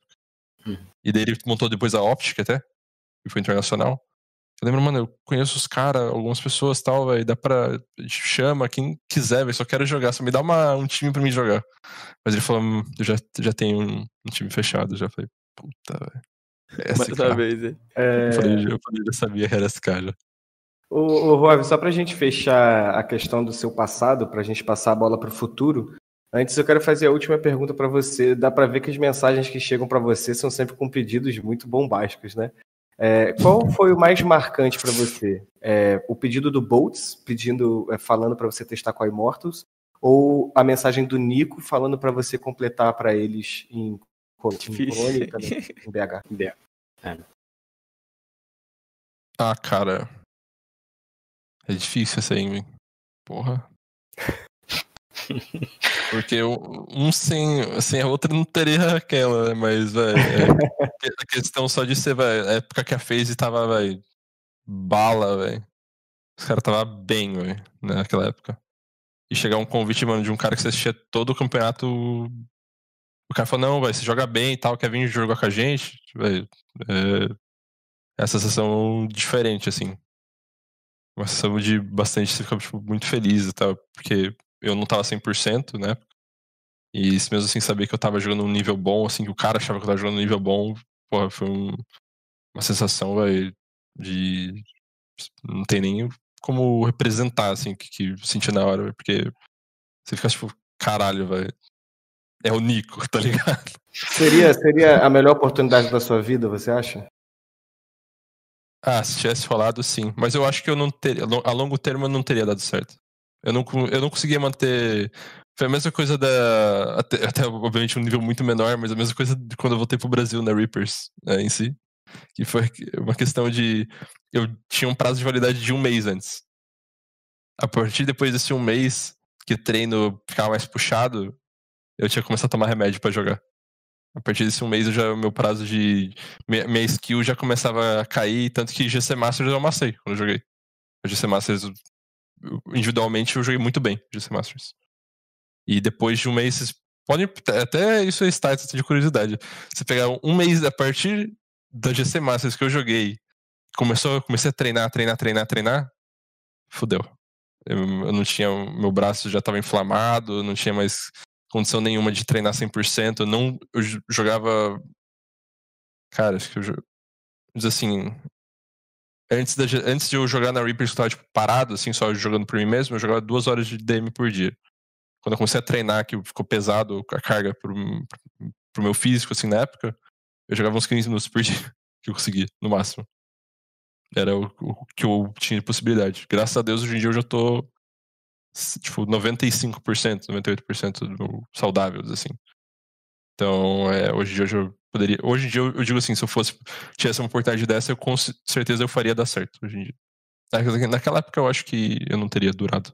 Hum. E daí ele montou depois a Optic até, e foi internacional. Eu lembro, mano, eu conheço os caras, algumas pessoas tal, velho, dá pra. A gente chama quem quiser, velho, só quero jogar, só me dá uma, um time pra mim jogar. Mas ele falou, eu já, já tenho um, um time fechado, já falei, puta, velho. Mais uma vez, é. É... Eu, falei, eu falei, já sabia que era esse cara. Ô, ô Horve, só pra gente fechar a questão do seu passado, pra gente passar a bola pro futuro, antes eu quero fazer a última pergunta pra você. Dá pra ver que as mensagens que chegam pra você são sempre com pedidos muito bombásticos, né? É, qual foi o mais marcante pra você? É, o pedido do Boltz, pedindo, é, falando pra você testar com a Immortals, ou a mensagem do NiKo falando pra você completar pra eles em... Colônia, em B H, em B H. É. Ah, cara. É difícil essa aí, hein? Porra. Porque eu, um sem, sem a outra não teria aquela, mas, velho. É, a questão só de ser, velho. A época que a FaZe tava, velho. Bala, velho. Os caras tava bem, velho. Naquela época. E chegar um convite, mano, de um cara que você assistia todo o campeonato. O cara falou, não, véio, você joga bem e tal, quer vir jogar com a gente, véio, é... é uma sensação diferente, assim. Uma sensação de bastante, você fica tipo, muito feliz e tal, porque eu não tava cem por cento, né? E mesmo assim, saber que eu tava jogando um nível bom, assim, que o cara achava que eu tava jogando um nível bom, porra, foi um... uma sensação, véio, de... não tem nem como representar, assim, o que, que sentir na hora, véio, porque você fica tipo, caralho, velho. É o NiKo, tá ligado? Seria, seria a melhor oportunidade da sua vida, você acha? Ah, se tivesse rolado, sim. Mas eu acho que eu não teria, a longo termo eu não teria dado certo. Eu não, eu não conseguia manter... Foi a mesma coisa da... Até, até, obviamente, um nível muito menor, mas a mesma coisa de quando eu voltei pro Brasil, na Reapers, né, em si. Que foi uma questão de... Eu tinha um prazo de validade de um mês antes. A partir depois desse um mês, que o treino ficava mais puxado, eu tinha começado a tomar remédio pra jogar. A partir desse um mês, eu já, meu prazo de... Minha, minha skill já começava a cair, tanto que G C Masters eu amassei quando eu joguei. O G C Masters, eu, individualmente, eu joguei muito bem G C Masters. E depois de um mês, vocês podem... Até isso é status de curiosidade. Você pegar um mês a partir da G C Masters que eu joguei, começou, comecei a treinar, treinar, treinar, treinar, fudeu. Eu, eu não tinha... Meu braço já estava inflamado, eu não tinha mais... condição nenhuma de treinar cem por cento, eu não eu jogava... Cara, acho que eu jo... Mas assim... Antes, da, antes de eu jogar na Reapers, eu tava tipo, parado, assim, só jogando por mim mesmo, eu jogava duas horas de D M por dia. Quando eu comecei a treinar, que ficou pesado a carga pro, pro meu físico, assim, na época, eu jogava uns quinze minutos por dia, que eu conseguia, no máximo. Era o, o que eu tinha de possibilidade. Graças a Deus, hoje em dia eu já tô... Tipo, noventa e cinco por cento, noventa e oito por cento do meu saudável, assim. Então, é, hoje em dia eu já poderia... Hoje em dia eu, eu digo assim, se eu fosse... Tivesse uma oportunidade dessa, eu com certeza eu faria dar certo, hoje em dia. Na, naquela época eu acho que eu não teria durado.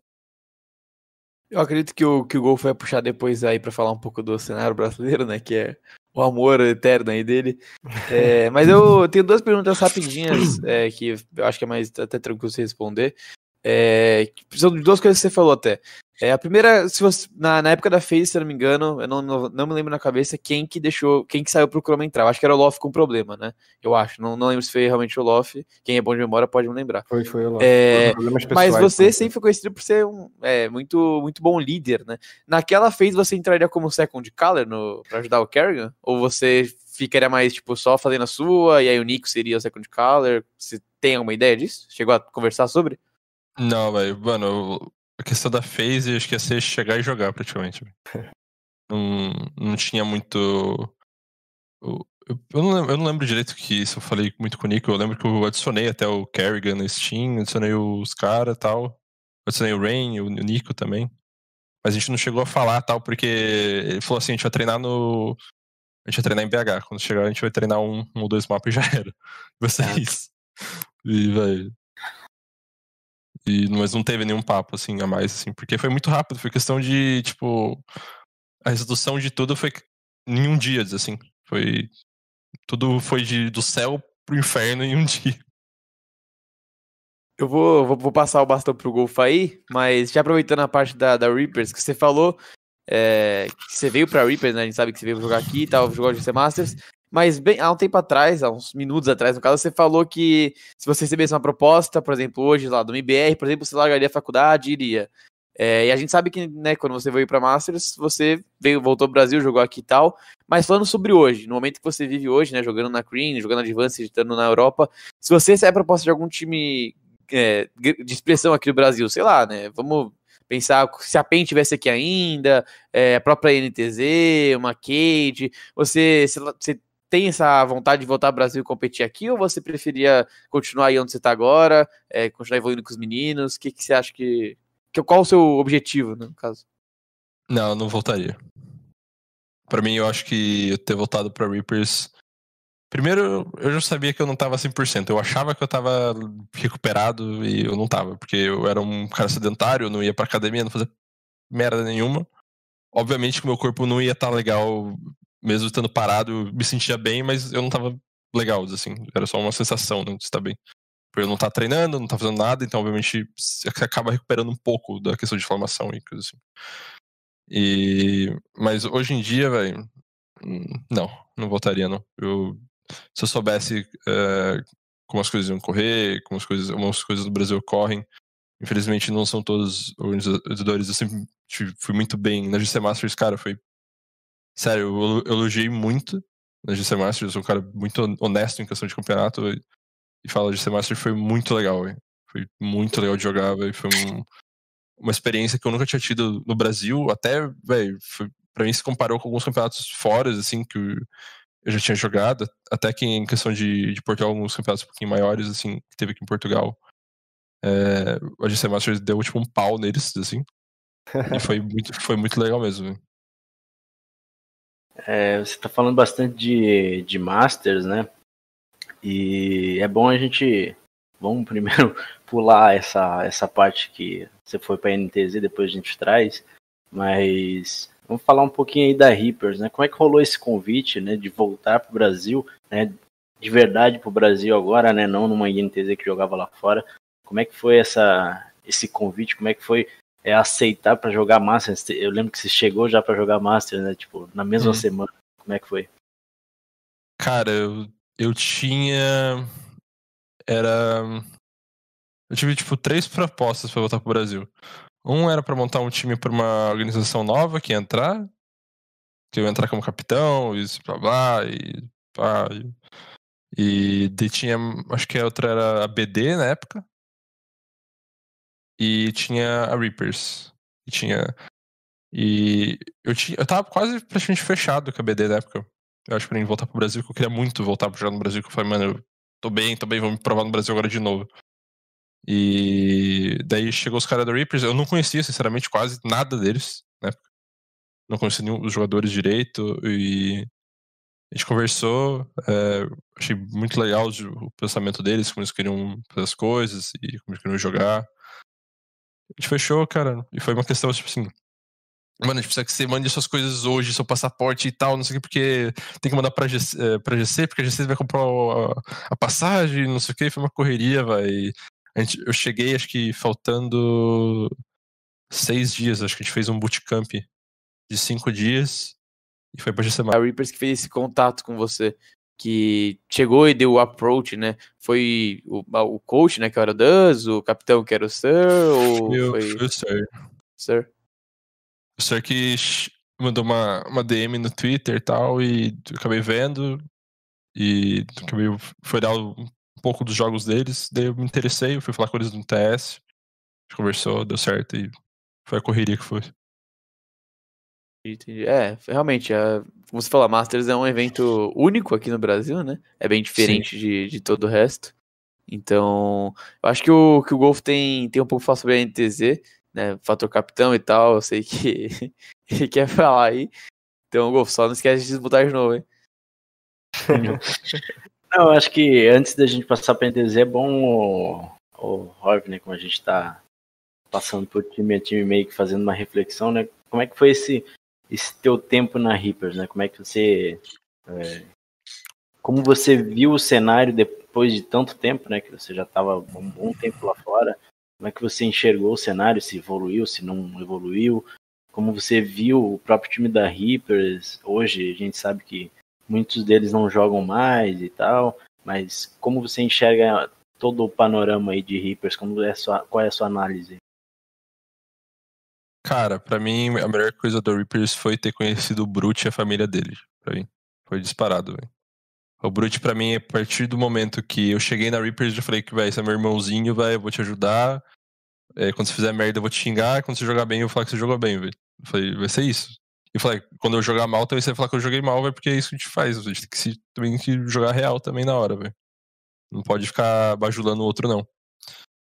Eu acredito que o, que o Golfo vai puxar depois aí pra falar um pouco do cenário brasileiro, né? Que é o amor eterno aí dele. É, mas eu tenho duas perguntas rapidinhas, é, que eu acho que é mais até tranquilo você responder. É, são duas coisas que você falou até. É, a primeira, se você, na, na época da FaZe, se eu não me engano, eu não, não, não me lembro na cabeça quem que deixou, quem que saiu pro Cromen entrar. Eu acho que era o Olof com problema, né? Eu acho. Não, não lembro se foi realmente o Olof. Quem é bom de memória pode me lembrar. Foi, foi o Olof. É, mas você então. Sempre foi conhecido por ser um é, muito, muito bom líder, né? Naquela FaZe você entraria como second caller no, pra ajudar o Kerrigan? Ou você ficaria mais, tipo, só fazendo a sua, e aí o NiKo seria o second caller? Você tem alguma ideia disso? Chegou a conversar sobre? Não, velho, mano, a questão da FaZe, eu esqueci de chegar e jogar, praticamente. Não, não tinha muito... Eu, eu, não lembro, eu não lembro direito que isso eu falei muito com o NiKo, eu lembro que eu adicionei até o Kerrigan no Steam, adicionei os caras e tal, adicionei o Rain, o NiKo também, mas a gente não chegou a falar tal, porque ele falou assim, a gente vai treinar no... A gente vai treinar em B H, quando chegar a gente vai treinar um, um ou dois mapas e já era. Vocês. E, velho... E, mas não teve nenhum papo, assim, a mais, assim, porque foi muito rápido, foi questão de, tipo, a resolução de tudo foi em um dia, assim, foi, tudo foi de, do céu pro inferno em um dia. Eu vou, vou, vou passar o bastão pro Golfo aí, mas já aproveitando a parte da, da Reapers, que você falou, é, que você veio pra Reapers, né, a gente sabe que você veio jogar aqui e tal, jogou a G C Masters. Mas bem, há um tempo atrás, há uns minutos atrás, no caso, você falou que se você recebesse uma proposta, por exemplo, hoje lá do M B R, por exemplo, você largaria a faculdade e iria. É, e a gente sabe que, né, quando você veio para Masters, você veio, voltou ao Brasil, jogou aqui e tal. Mas falando sobre hoje, no momento que você vive hoje, né, jogando na Green, jogando na Advance, editando na Europa, se você recebe a proposta de algum time é, de expressão aqui do Brasil, sei lá, né, vamos... Pensar se a P E N tivesse aqui ainda, é, a própria N T Z, uma Cade, você, você tem essa vontade de voltar ao Brasil e competir aqui ou você preferia continuar aí onde você está agora, é, continuar evoluindo com os meninos? O que, que você acha que, que... Qual o seu objetivo, né, no caso? Não, eu não voltaria. Para mim, eu acho que eu ter voltado para Reapers... Primeiro, eu já sabia que eu não tava cem por cento. Eu achava que eu tava recuperado e eu não tava. Porque eu era um cara sedentário, eu não ia pra academia, não fazia merda nenhuma. Obviamente que o meu corpo não ia estar legal, mesmo estando parado, eu me sentia bem, mas eu não tava legal, assim. Era só uma sensação, né, de estar bem. Porque eu não tava treinando, não tava fazendo nada, então obviamente você acaba recuperando um pouco da questão de inflamação e coisa assim. E... Mas hoje em dia, velho, não, não voltaria, não. Eu... Se eu soubesse uh, como as coisas iam correr, como as coisas, algumas coisas no Brasil correm, infelizmente não são todos organizadores. Eu sempre fui muito bem na G C Masters, cara, foi... Sério, eu, eu elogiei muito na G C Masters, eu sou um cara muito honesto em questão de campeonato, e, e falo, a G C Masters foi muito legal, véio. Foi muito legal de jogar, velho. Foi um, uma experiência que eu nunca tinha tido no Brasil. Até, velho, pra mim se comparou com alguns campeonatos fora, assim, que eu já tinha jogado. Até que em questão de, de Portugal, alguns campeonatos um pouquinho maiores, assim, que teve aqui em Portugal. É, a G C Masters deu, tipo, um pau neles, assim. E foi muito, foi muito legal mesmo, velho. É, você tá falando bastante de, de Masters, né? E é bom a gente... Vamos primeiro pular essa, essa parte que você foi para a N T Z, depois a gente traz. Mas vamos falar um pouquinho aí da Reapers, né? Como é que rolou esse convite, né, de voltar para o Brasil, né? De verdade para o Brasil agora, né? Não numa N T Z que jogava lá fora. Como é que foi essa, esse convite? Como é que foi é, aceitar para jogar Masters? Eu lembro que você chegou já para jogar Masters, né? Tipo, na mesma hum. semana. Como é que foi? Cara, eu, eu tinha... Era... Eu tive, tipo, três propostas pra voltar pro Brasil. Um era pra montar um time pra uma organização nova que ia entrar. Que eu ia entrar como capitão, e blá blá, e pá. E, e tinha... Acho que a outra era a B D na época. E tinha a Reapers. E tinha... E eu, tinha, eu tava quase praticamente fechado com a B D na época. Eu acho que pra mim voltar pro Brasil, que eu queria muito voltar pra jogar no Brasil. Que eu falei, mano... Eu, Tô bem, tô bem, vou me provar no Brasil agora de novo. E daí chegou os caras da Reapers, eu não conhecia, sinceramente, quase nada deles, né? Não conhecia nenhum dos jogadores direito, e a gente conversou, é, achei muito legal o pensamento deles, como eles queriam fazer as coisas, e como eles queriam jogar. A gente fechou, cara, e foi uma questão, tipo assim... Mano, a gente precisa que você mande suas coisas hoje, seu passaporte e tal, não sei o que, porque tem que mandar pra G C, pra G C porque a G C vai comprar a, a passagem, não sei o que, foi uma correria, vai. A gente, eu cheguei, acho que faltando seis dias, acho que a gente fez um bootcamp de cinco dias e foi pra G C. A Reapers que fez esse contato com você, que chegou e deu o approach, né? Foi o, o coach, né, que era o Duz, o capitão que era o Sir, ou eu, foi... foi o Sir. Sir. O Sir que mandou uma, uma D M no Twitter e tal, e acabei vendo, e acabei, foi dar um pouco dos jogos deles, daí eu me interessei, eu fui falar com eles no T S, a gente conversou, deu certo, e foi a correria que foi. Entendi. É, realmente, a, como você fala, Masters é um evento único aqui no Brasil, né? É bem diferente de, de todo o resto. Então, eu acho que o, que o Golf tem, tem um pouco fácil sobre a N T Z, né, fator capitão e tal, eu sei que ele quer falar aí. Então, Golf, só não esquece de desmutar de novo, hein? Não, acho que antes da gente passar pra N T Z é bom o, o Horve, né, como a gente tá passando por time a time meio que fazendo uma reflexão, né, como é que foi esse, esse teu tempo na Reapers, né, como é que você é, como você viu o cenário depois de tanto tempo, né, que você já tava um bom tempo lá fora. Como é que você enxergou o cenário, se evoluiu, se não evoluiu? Como você viu o próprio time da Reapers? Hoje a gente sabe que muitos deles não jogam mais e tal, mas como você enxerga todo o panorama aí de Reapers? Como é sua, qual é a sua análise? Cara, pra mim a melhor coisa do Reapers foi ter conhecido o Brute e a família dele. Pra mim, foi disparado, velho. O Brute, pra mim, a partir do momento que eu cheguei na Reapers, eu falei que, velho, você é meu irmãozinho, velho, eu vou te ajudar. É, quando você fizer merda, eu vou te xingar. Quando você jogar bem, eu vou falar que você jogou bem, velho. Eu falei, vai ser isso. E falei, quando eu jogar mal, também você vai falar que eu joguei mal, velho, porque é isso que a gente faz. A gente tem que, se, também, tem que jogar real também na hora, velho. Não pode ficar bajulando o outro, não.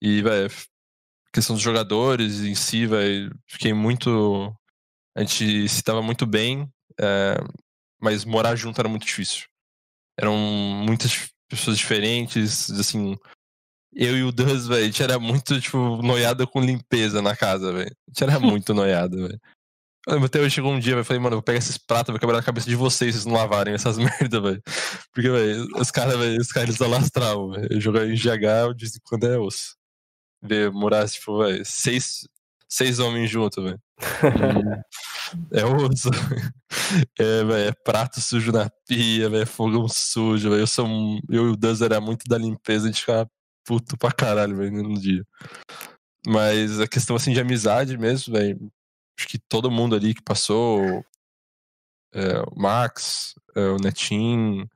E, velho, questão dos jogadores em si, velho, fiquei muito... A gente se dava muito bem, é... mas morar junto era muito difícil. Eram muitas pessoas diferentes, assim... Eu e o Duz, velho, a gente era muito, tipo, noiado com limpeza na casa, velho. A gente era muito noiado, velho. Eu lembro até hoje, chegou um dia, velho, falei, mano, eu vou pegar esses pratos, vou quebrar a cabeça de vocês, vocês não lavarem essas merdas, velho. Porque, velho, os caras, velho, os caras, eles alastravam, velho. Jogar em G H, de vez em quando é osso. Ver, morar, tipo, velho, seis, seis homens juntos, velho. É osso, é, véio, é prato sujo na pia, véio, é fogão sujo, véio. Eu sou um... eu e o Duz era muito da limpeza, a gente ficava puto pra caralho, velho, no dia. Mas a questão, assim, de amizade mesmo, velho, acho que todo mundo ali que passou, é, o Max, é, o Netinho, o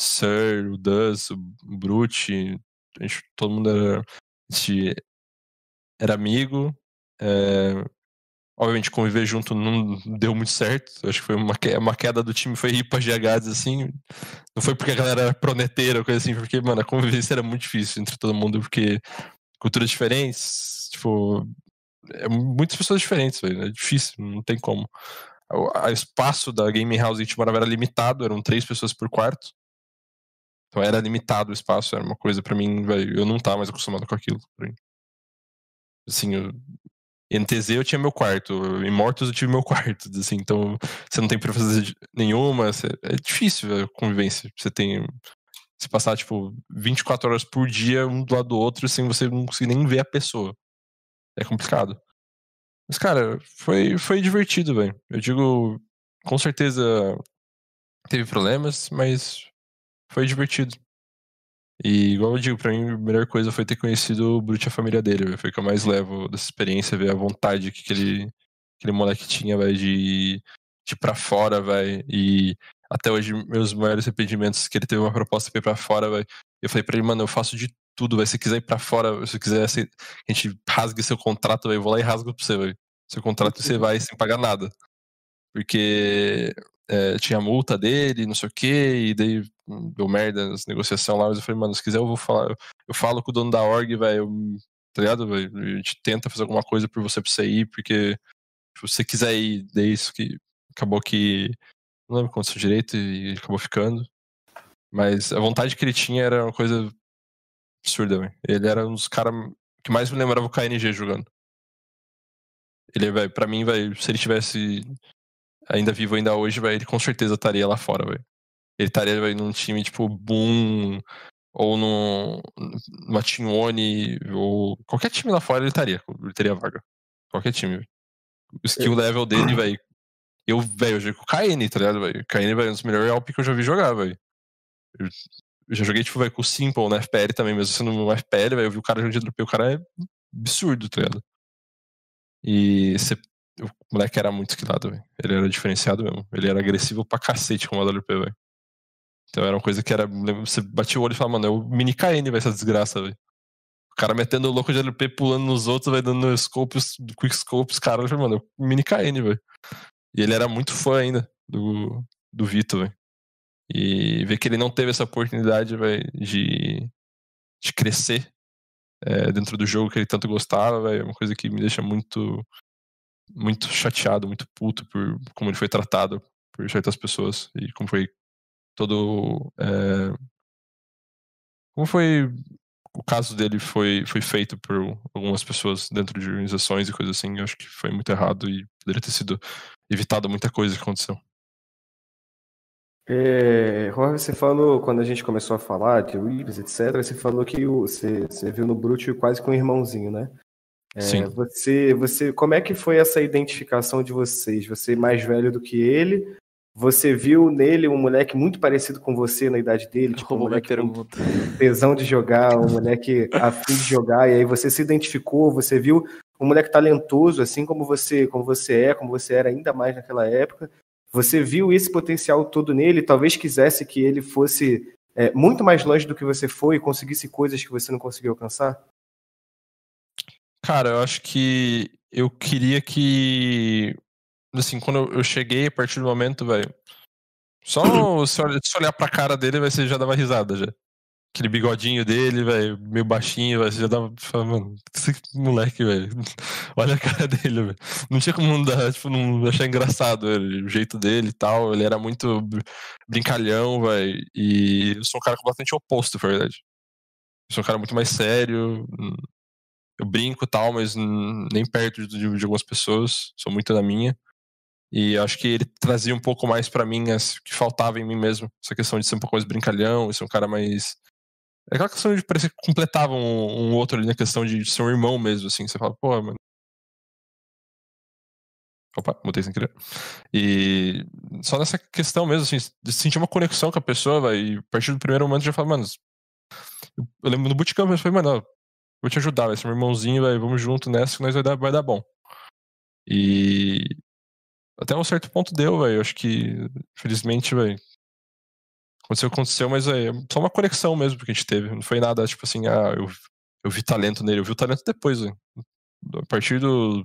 Sir, o Duz, o Brute, a gente, todo mundo era... a gente era amigo, é, obviamente conviver junto não deu muito certo, acho que foi uma, que, uma queda do time, foi ir pra G Hs assim, não foi porque a galera era proneteira ou coisa assim, porque, mano, a convivência era muito difícil entre todo mundo, porque culturas diferentes, tipo, é, muitas pessoas diferentes, véio, é difícil, não tem como. O espaço da Gaming House que a gente morava era limitado, eram três pessoas por quarto. Então era limitado o espaço, era uma coisa pra mim, velho, eu não tava mais acostumado com aquilo. Assim, eu, N T Z eu tinha meu quarto, Immortals eu tive meu quarto, assim, então você não tem preferência nenhuma, você, é difícil, véio, a convivência. Você tem, se passar, tipo, vinte e quatro horas por dia, um do lado do outro, assim, você não consegue nem ver a pessoa. É complicado. Mas, cara, foi, foi divertido, velho. Eu digo, com certeza teve problemas, mas foi divertido. E, igual eu digo, pra mim a melhor coisa foi ter conhecido o Brute e a família dele, véio. Foi o que eu mais levo dessa experiência, ver a vontade que aquele, aquele moleque tinha, véio, de, de ir pra fora, velho. E até hoje, meus maiores arrependimentos que ele teve uma proposta pra ir pra fora, velho. Eu falei pra ele, mano, eu faço de tudo, véio. Se quiser ir pra fora, se quiser, se a gente rasgue seu contrato, véio, eu vou lá e rasgo pra você, véio. Seu contrato você vai sem pagar nada. Porque é, tinha a multa dele, não sei o que, e daí deu merda nas negociações lá, mas eu falei, mano, se quiser eu vou falar, eu, eu falo com o dono da org, velho, tá ligado, véio? A gente tenta fazer alguma coisa por você, pra você ir, porque se você quiser ir, daí isso que acabou que, não lembro quanto seu direito, e acabou ficando. Mas a vontade que ele tinha era uma coisa absurda, velho. Ele era um dos caras que mais me lembrava o K N G jogando. Ele, velho, pra mim, velho, se ele tivesse ainda vivo ainda hoje, velho, ele com certeza estaria lá fora, velho. Ele estaria, velho, num time tipo Boom, ou num, numa Team One, ou qualquer time lá fora ele estaria, ele teria vaga. Qualquer time, velho. O skill level dele, velho, eu, velho, eu joguei com o K N, tá ligado, velho? O K N, velho, é um dos melhores A W P que eu já vi jogar, velho. Eu já joguei, tipo, véio, com o s um mple na F P L também, mesmo sendo no F P L, véio, eu vi o cara jogando de dropei, o cara é absurdo, tá ligado? E cê, o moleque era muito esquilado, véio. Ele era diferenciado mesmo. Ele era agressivo pra cacete com o A W P, velho. Então era uma coisa que era... Você batia o olho e falava, mano, é o mini K N, vai essa desgraça, velho. O cara metendo o louco de A W P, pulando nos outros, vai dando scopes, quick scopes, cara. Eu falei, mano, é o mini K N, velho. E ele era muito fã ainda do, do Vitor, velho. E ver que ele não teve essa oportunidade, véio, de, de crescer é, dentro do jogo que ele tanto gostava, véio, é uma coisa que me deixa muito, muito chateado, muito puto por como ele foi tratado por certas pessoas e como foi todo... É, como foi... O caso dele foi, foi feito por algumas pessoas dentro de organizações e coisas assim. Eu acho que foi muito errado e poderia ter sido evitado muita coisa que aconteceu. É, Jorge, você falou, quando a gente começou a falar de Reapers, etcétera, você falou que o, você, você viu no Brute quase que um irmãozinho, né? É, sim. Você, você, como é que foi essa identificação de vocês? Você é mais velho do que ele? Você viu nele um moleque muito parecido com você na idade dele? Tipo, um moleque com tesão de jogar, um moleque a fim de jogar, e aí você se identificou, você viu um moleque talentoso, assim como você, como você é, como você era ainda mais naquela época. Você viu esse potencial todo nele, talvez quisesse que ele fosse é, muito mais longe do que você foi e conseguisse coisas que você não conseguiu alcançar? Cara, eu acho que eu queria que... Assim, quando eu cheguei, a partir do momento, velho... Só se olhar pra cara dele, véio, você já dava risada, já. Aquele bigodinho dele, velho, meio baixinho, véio, você já dava... Mano, esse moleque, velho, olha a cara dele, velho. Não tinha como não, dar, tipo, não achar engraçado véio, o jeito dele e tal. Ele era muito brincalhão, velho. E eu sou um cara completamente oposto, na verdade. Eu sou um cara muito mais sério. Eu brinco e tal, mas nem perto de, de, de algumas pessoas. Sou muito na minha. E acho que ele trazia um pouco mais pra mim as que faltava em mim mesmo. Essa questão de ser um pouco mais brincalhão, de ser um cara mais... É aquela questão de parecer que completava um, um outro ali na questão de ser um irmão mesmo, assim. Você fala, pô, mano... Opa, mudei sem querer. E só nessa questão mesmo, assim, de sentir uma conexão com a pessoa, véio, e a partir do primeiro momento já fala, mano... Eu lembro no bootcamp, eu falei, mano, vou te ajudar, vai ser meu irmãozinho, véio, vamos junto nessa que nós vai dar, vai dar bom. E... Até um certo ponto deu, velho. Acho que, felizmente, velho, aconteceu, aconteceu, mas é só uma conexão mesmo que a gente teve. Não foi nada, tipo assim, ah, eu eu vi talento nele. Eu vi o talento depois, velho. A partir dos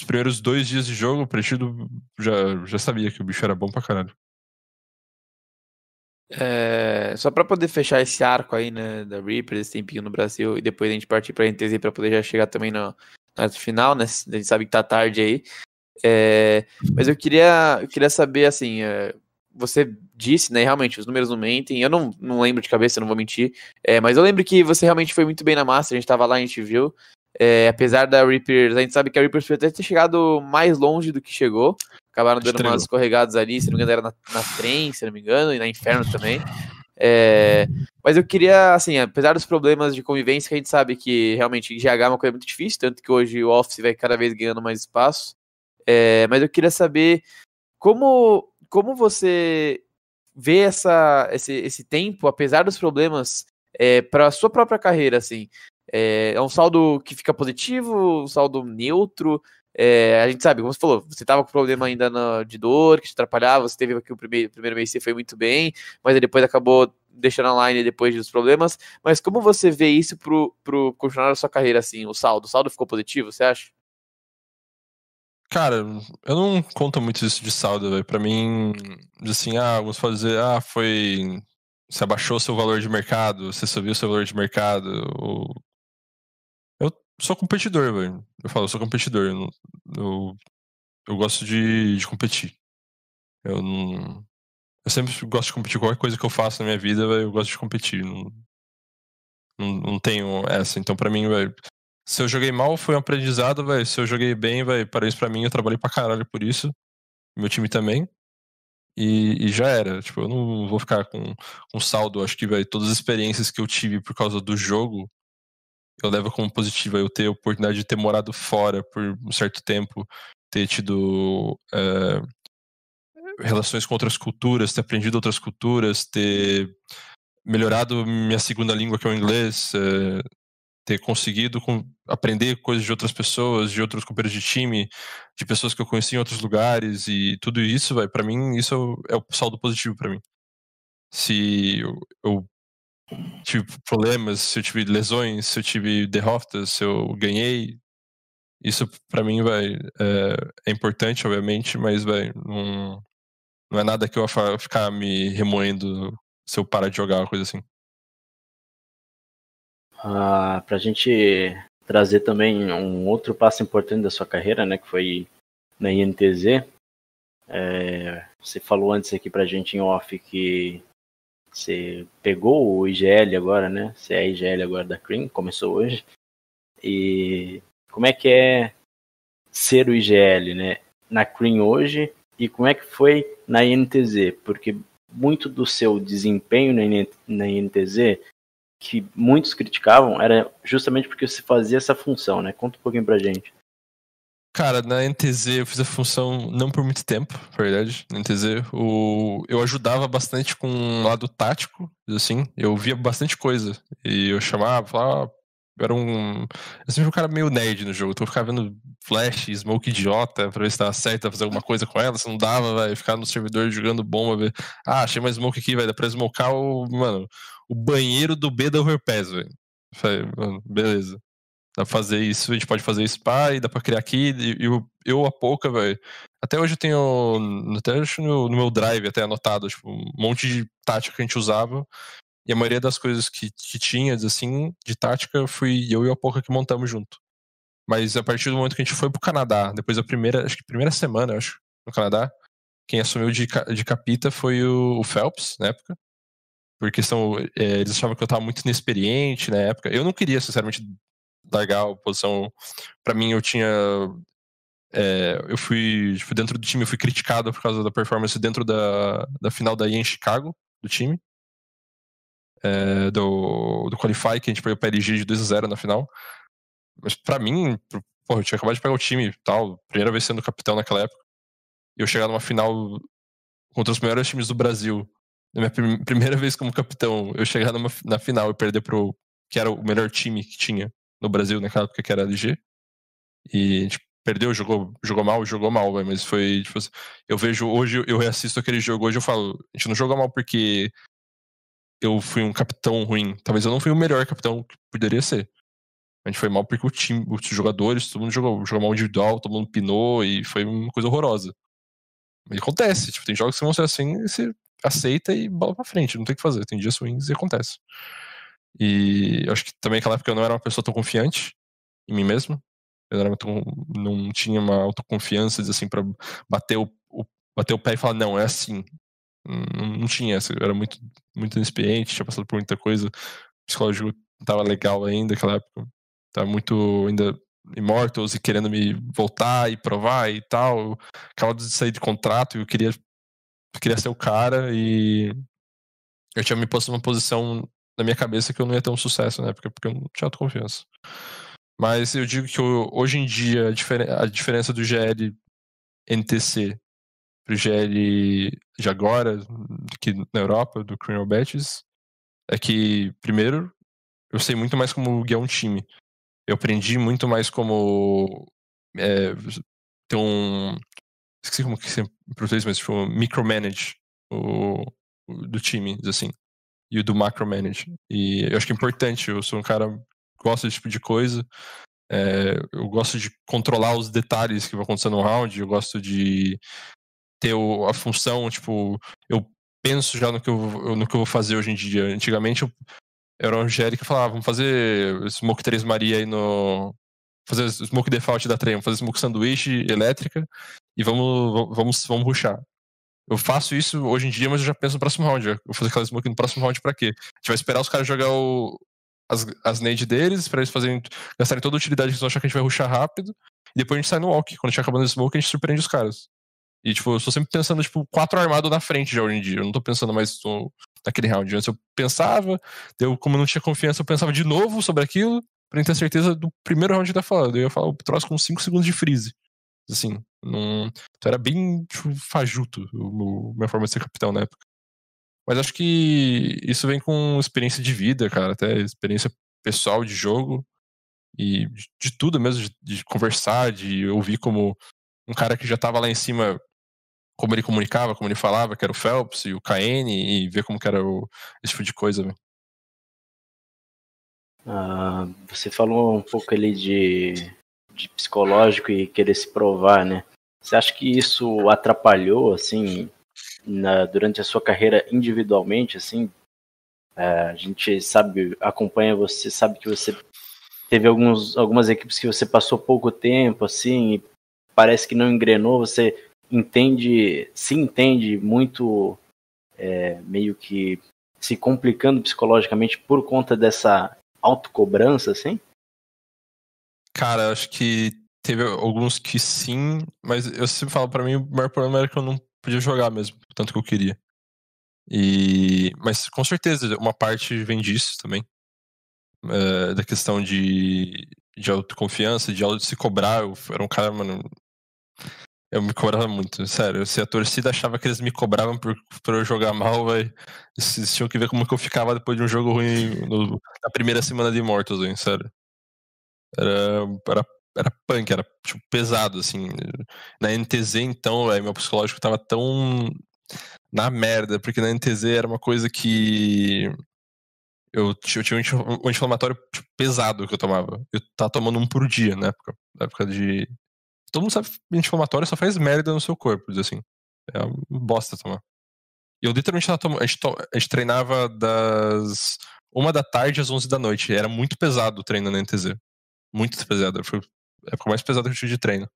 do, primeiros dois dias de jogo, a partir do, já, já sabia que o bicho era bom pra caralho. É, só pra poder fechar esse arco aí, né, da Reapers, esse tempinho no Brasil, e depois a gente partir pra N T Z pra poder já chegar também no, no final, né? A gente sabe que tá tarde aí. É, mas eu queria, eu queria saber, assim, você disse, né, realmente, os números não mentem, eu não, não lembro de cabeça, eu não vou mentir, é, mas eu lembro que você realmente foi muito bem na Master, a gente tava lá, a gente viu, é, apesar da Reapers, a gente sabe que a Reapers foi até ter chegado mais longe do que chegou, acabaram dando Estranho. umas escorregadas ali, se não me engano era na, na Trem, se não me engano, e na Inferno também, é, mas eu queria, assim, apesar dos problemas de convivência, que a gente sabe que realmente G H é uma coisa muito difícil, tanto que hoje o Office vai cada vez ganhando mais espaço, é, mas eu queria saber como, como você vê essa, esse, esse tempo, apesar dos problemas, é, para a sua própria carreira, assim, é, é um saldo que fica positivo, um saldo neutro, é, a gente sabe, como você falou, você estava com problema ainda na, de dor, que te atrapalhava, você teve aqui o primeiro, primeiro mês, você foi muito bem, mas depois acabou deixando online depois dos problemas, mas como você vê isso pro, pro continuar a sua carreira, assim, o saldo, o saldo ficou positivo, você acha? Cara, eu não conto muito isso de saldo, velho. Pra mim, assim, ah, vamos fazer, ah, foi... Você abaixou seu valor de mercado, você subiu seu valor de mercado, ou... Eu sou competidor, velho. Eu falo, eu sou competidor. Eu, eu, eu gosto de, de competir. Eu não... Eu sempre gosto de competir. Qualquer coisa que eu faço na minha vida, velho, eu gosto de competir. Não, não, não tenho essa. Então, pra mim, velho... Se eu joguei mal, foi um aprendizado, velho. Se eu joguei bem, velho, parabéns pra mim. Eu trabalhei pra caralho por isso. Meu time também. E, e já era. Tipo, eu não vou ficar com, com saldo. Acho que, velho, todas as experiências que eu tive por causa do jogo, eu levo como positiva. Eu ter a oportunidade de ter morado fora por um certo tempo, ter tido é, relações com outras culturas, ter aprendido outras culturas, ter melhorado minha segunda língua, que é o inglês, é, ter conseguido aprender coisas de outras pessoas, de outros companheiros de time, de pessoas que eu conheci em outros lugares, e tudo isso, vai, pra mim, isso é o saldo positivo pra mim. Se eu, eu tive problemas, se eu tive lesões, se eu tive derrotas, se eu ganhei, isso pra mim, vai, é, é importante, obviamente, mas, vai, não, não é nada que eu vá ficar me remoendo se eu parar de jogar, uma coisa assim. Ah, pra gente trazer também um outro passo importante da sua carreira, né, que foi na I N T Z, é, você falou antes aqui pra gente em off que você pegou o I G L agora, né, você é a I G L agora da Cream, começou hoje, e como é que é ser o I G L, né, na Cream hoje, e como é que foi na I N T Z, porque muito do seu desempenho na I N T Z, que muitos criticavam, era justamente porque você fazia essa função, né? Conta um pouquinho pra gente. Cara, na N T Z eu fiz a função não por muito tempo, na verdade. Na N T Z o... eu ajudava bastante com o lado tático, assim. Eu via bastante coisa. E eu chamava, falava... Era um... Eu sempre um cara meio nerd no jogo. Então eu ficava vendo flash, smoke idiota, pra ver se tava certo, fazer alguma coisa com ela. Se não dava, vai ficar no servidor jogando bomba, ver. Ah, achei mais smoke aqui, velho. Dá pra smocar o... Mano... O banheiro do B da Overpass, velho. Falei, mano, beleza. Dá pra fazer isso, a gente pode fazer spa, e dá pra criar aqui. E eu, eu Apoka, velho. Até hoje eu tenho, até hoje no, no meu drive, até anotado, tipo, um monte de tática que a gente usava. E a maioria das coisas que, que tinha, assim, de tática, fui eu e o Apoka que montamos junto. Mas a partir do momento que a gente foi pro Canadá, depois da primeira, acho que primeira semana, acho, no Canadá, quem assumiu de, de capita foi o, o Phelps, na época. Porque são, é, eles achavam que eu tava muito inexperiente na época. Eu não queria, sinceramente, largar a posição. Pra mim, eu tinha... É, eu fui... Tipo, dentro do time, eu fui criticado por causa da performance dentro da, da final da I A em Chicago, do time. É, do, do Qualify, que a gente perdeu pra L G de dois a zero na final. Mas pra mim, porra, eu tinha acabado de pegar o time e tal. Primeira vez sendo capitão naquela época. E eu chegar numa final contra os melhores times do Brasil. Na minha primeira vez como capitão, eu chegar numa, na final e perder pro... Que era o melhor time que tinha no Brasil naquela época, que era a L G. E a gente perdeu, jogou, jogou mal, jogou mal, véio, mas foi... Tipo, eu vejo hoje, eu reassisto aquele jogo hoje, eu falo... A gente não jogou mal porque eu fui um capitão ruim. Talvez eu não fui o melhor capitão que poderia ser. A gente foi mal porque o time, os jogadores, todo mundo jogou, jogou mal individual, todo mundo pinou e foi uma coisa horrorosa. Mas acontece, tipo, tem jogos que você assim, você aceita e bola pra frente, não tem o que fazer. Tem dias ruins e acontece. E eu acho que também naquela época eu não era uma pessoa tão confiante em mim mesmo. Eu não, era tão, não tinha uma autoconfiança assim, pra bater o, o, bater o pé e falar, não, é assim. Não, não tinha essa. Eu era muito, muito inexperiente, tinha passado por muita coisa. O psicológico não tava legal ainda naquela época. Tava muito ainda Immortals e querendo me voltar e provar e tal. Acabava de sair de contrato e eu queria, eu queria ser o cara. E eu tinha me posto numa posição na minha cabeça que eu não ia ter um sucesso na época, porque eu não tinha autoconfiança. Mas eu digo que eu, hoje em dia a diferença do G L N T C pro G L de agora, aqui na Europa, do Greenhalgh Betz, é que, primeiro, eu sei muito mais como guiar um time. Eu aprendi muito mais como é, ter um... Esqueci como que se produz, mas tipo, micromanage o, o, do time, assim. E o do macromanage. E eu acho que é importante, eu sou um cara... gosto desse tipo de coisa, é, eu gosto de controlar os detalhes que vão acontecer no round, eu gosto de ter o, a função, tipo, eu penso já no que eu, no que eu vou fazer hoje em dia. Antigamente eu, eu era um G L que falava, ah, vamos fazer Smoke três Maria aí no... fazer Smoke Default da Trem, vamos fazer Smoke Sanduíche elétrica e vamos, vamos, vamos rushar. Eu faço isso hoje em dia, mas eu já penso no próximo round, eu vou fazer aquela Smoke no próximo round pra quê? A gente vai esperar os caras jogar o... As, as nades deles, pra eles fazerem, gastarem toda a utilidade que eles vão achar que a gente vai rushar rápido. E depois a gente sai no walk. Quando a gente tá acabando o smoke, a gente surpreende os caras. E tipo, eu tô sempre pensando, tipo, quatro armados na frente já hoje em dia. Eu não tô pensando mais tô, naquele round. Antes eu pensava, eu, como eu não tinha confiança, eu pensava de novo sobre aquilo, pra ter certeza do primeiro round que eu tava falando. Eu ia falar o troço com cinco segundos de freeze. Assim, não... Então era bem, tipo, fajuto a minha forma de ser capitão na época. Mas acho que isso vem com experiência de vida, cara, até experiência pessoal de jogo e de, de tudo mesmo, de, de conversar, de ouvir como um cara que já tava lá em cima, como ele comunicava, como ele falava, que era o Phelps e o K N, e ver como que era o, esse tipo de coisa. Né? Ah, você falou um pouco ali de, de psicológico e querer se provar, né? Você acha que isso atrapalhou, assim... Na, durante a sua carreira individualmente, assim, a gente sabe, acompanha você, sabe que você teve alguns, algumas equipes que você passou pouco tempo, assim, e parece que não engrenou, você entende, se entende muito, é, meio que se complicando psicologicamente por conta dessa autocobrança, assim? Cara, acho que teve alguns que sim, mas eu sempre falo, pra mim o maior problema era que eu não podia jogar mesmo, tanto que eu queria. E... Mas com certeza, uma parte vem disso também. É, da questão de, de autoconfiança, de, de se cobrar. Eu era um cara, mano... Eu me cobrava muito, sério. Se a torcida achava que eles me cobravam por, por eu jogar mal, véio, eles tinham que ver como que eu ficava depois de um jogo ruim no, na primeira semana de Immortals, véio, sério. Era... era... Era punk, era tipo, pesado, assim. Na N T Z, então, véio, meu psicológico tava tão na merda, porque na N T Z era uma coisa que eu, eu tinha um anti-inflamatório tipo, pesado que eu tomava. Eu tava tomando um por dia na época. Na época de... Todo mundo sabe que anti-inflamatório só faz merda no seu corpo, assim. É uma bosta tomar. E eu literalmente tava tomando... A gente, to... a gente treinava das uma da tarde às onze da noite. Era muito pesado o treino na N T Z. Muito pesado. Foi... É a época mais pesada que eu tive de treino.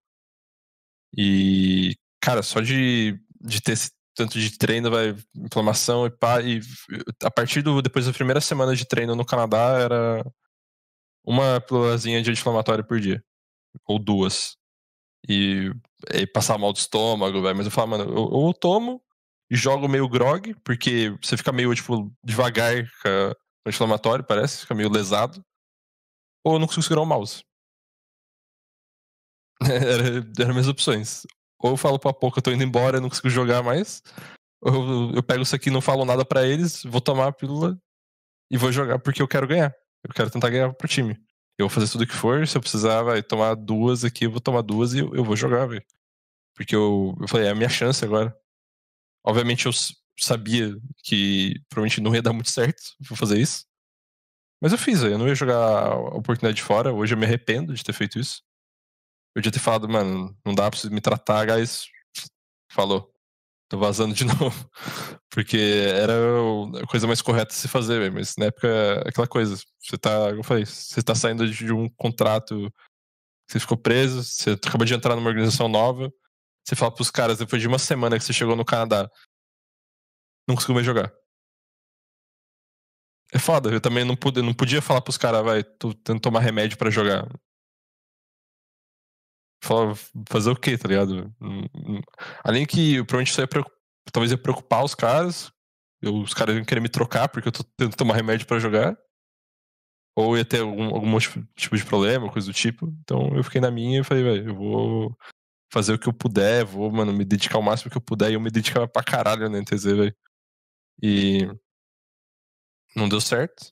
E, cara, só de, de ter esse tanto de treino, vai, inflamação e pá. E a partir do. Depois da primeira semana de treino no Canadá, era uma pílulazinha de anti-inflamatório por dia. Ou duas. E, e passar mal do estômago, velho. Mas eu falava, mano, ou eu, eu tomo e jogo meio grog, porque você fica meio, tipo, devagar com o anti-inflamatório, parece, fica meio lesado. Ou eu não consigo segurar o mouse. Eram era minhas opções. Ou eu falo pra pouco, eu tô indo embora, eu não consigo jogar mais. Ou eu, eu pego isso aqui e não falo nada pra eles, vou tomar a pílula e vou jogar porque eu quero ganhar. Eu quero tentar ganhar pro time. Eu vou fazer tudo que for, se eu precisar, vai tomar duas aqui, eu vou tomar duas e eu, eu vou jogar, velho. Porque eu, eu falei, é a minha chance agora. Obviamente eu sabia que provavelmente não ia dar muito certo, vou fazer isso. Mas eu fiz, eu não ia jogar a oportunidade de fora. Hoje eu me arrependo de ter feito isso. Eu devia ter falado, mano, não dá pra me tratar, guys. Falou. Tô vazando de novo. Porque era a coisa mais correta de se fazer, véio. Mas na época, aquela coisa. Você tá, como eu falei, você tá saindo de um contrato, você ficou preso, você acabou de entrar numa organização nova. Você fala pros caras, depois de uma semana que você chegou no Canadá, não consigo mais jogar. É foda, eu também não podia, não podia falar pros caras, vai, tô tentando tomar remédio pra jogar. Falar, fazer o quê, tá ligado? Além que, provavelmente, isso ia preocupar, talvez ia preocupar os caras, eu, os caras iam querer me trocar porque eu tô tentando tomar remédio pra jogar. Ou ia ter algum, algum tipo de problema, coisa do tipo. Então eu fiquei na minha e falei, velho, eu vou fazer o que eu puder, vou, mano, me dedicar o máximo que eu puder. E eu me dedicava pra caralho na N T Z, velho. E não deu certo.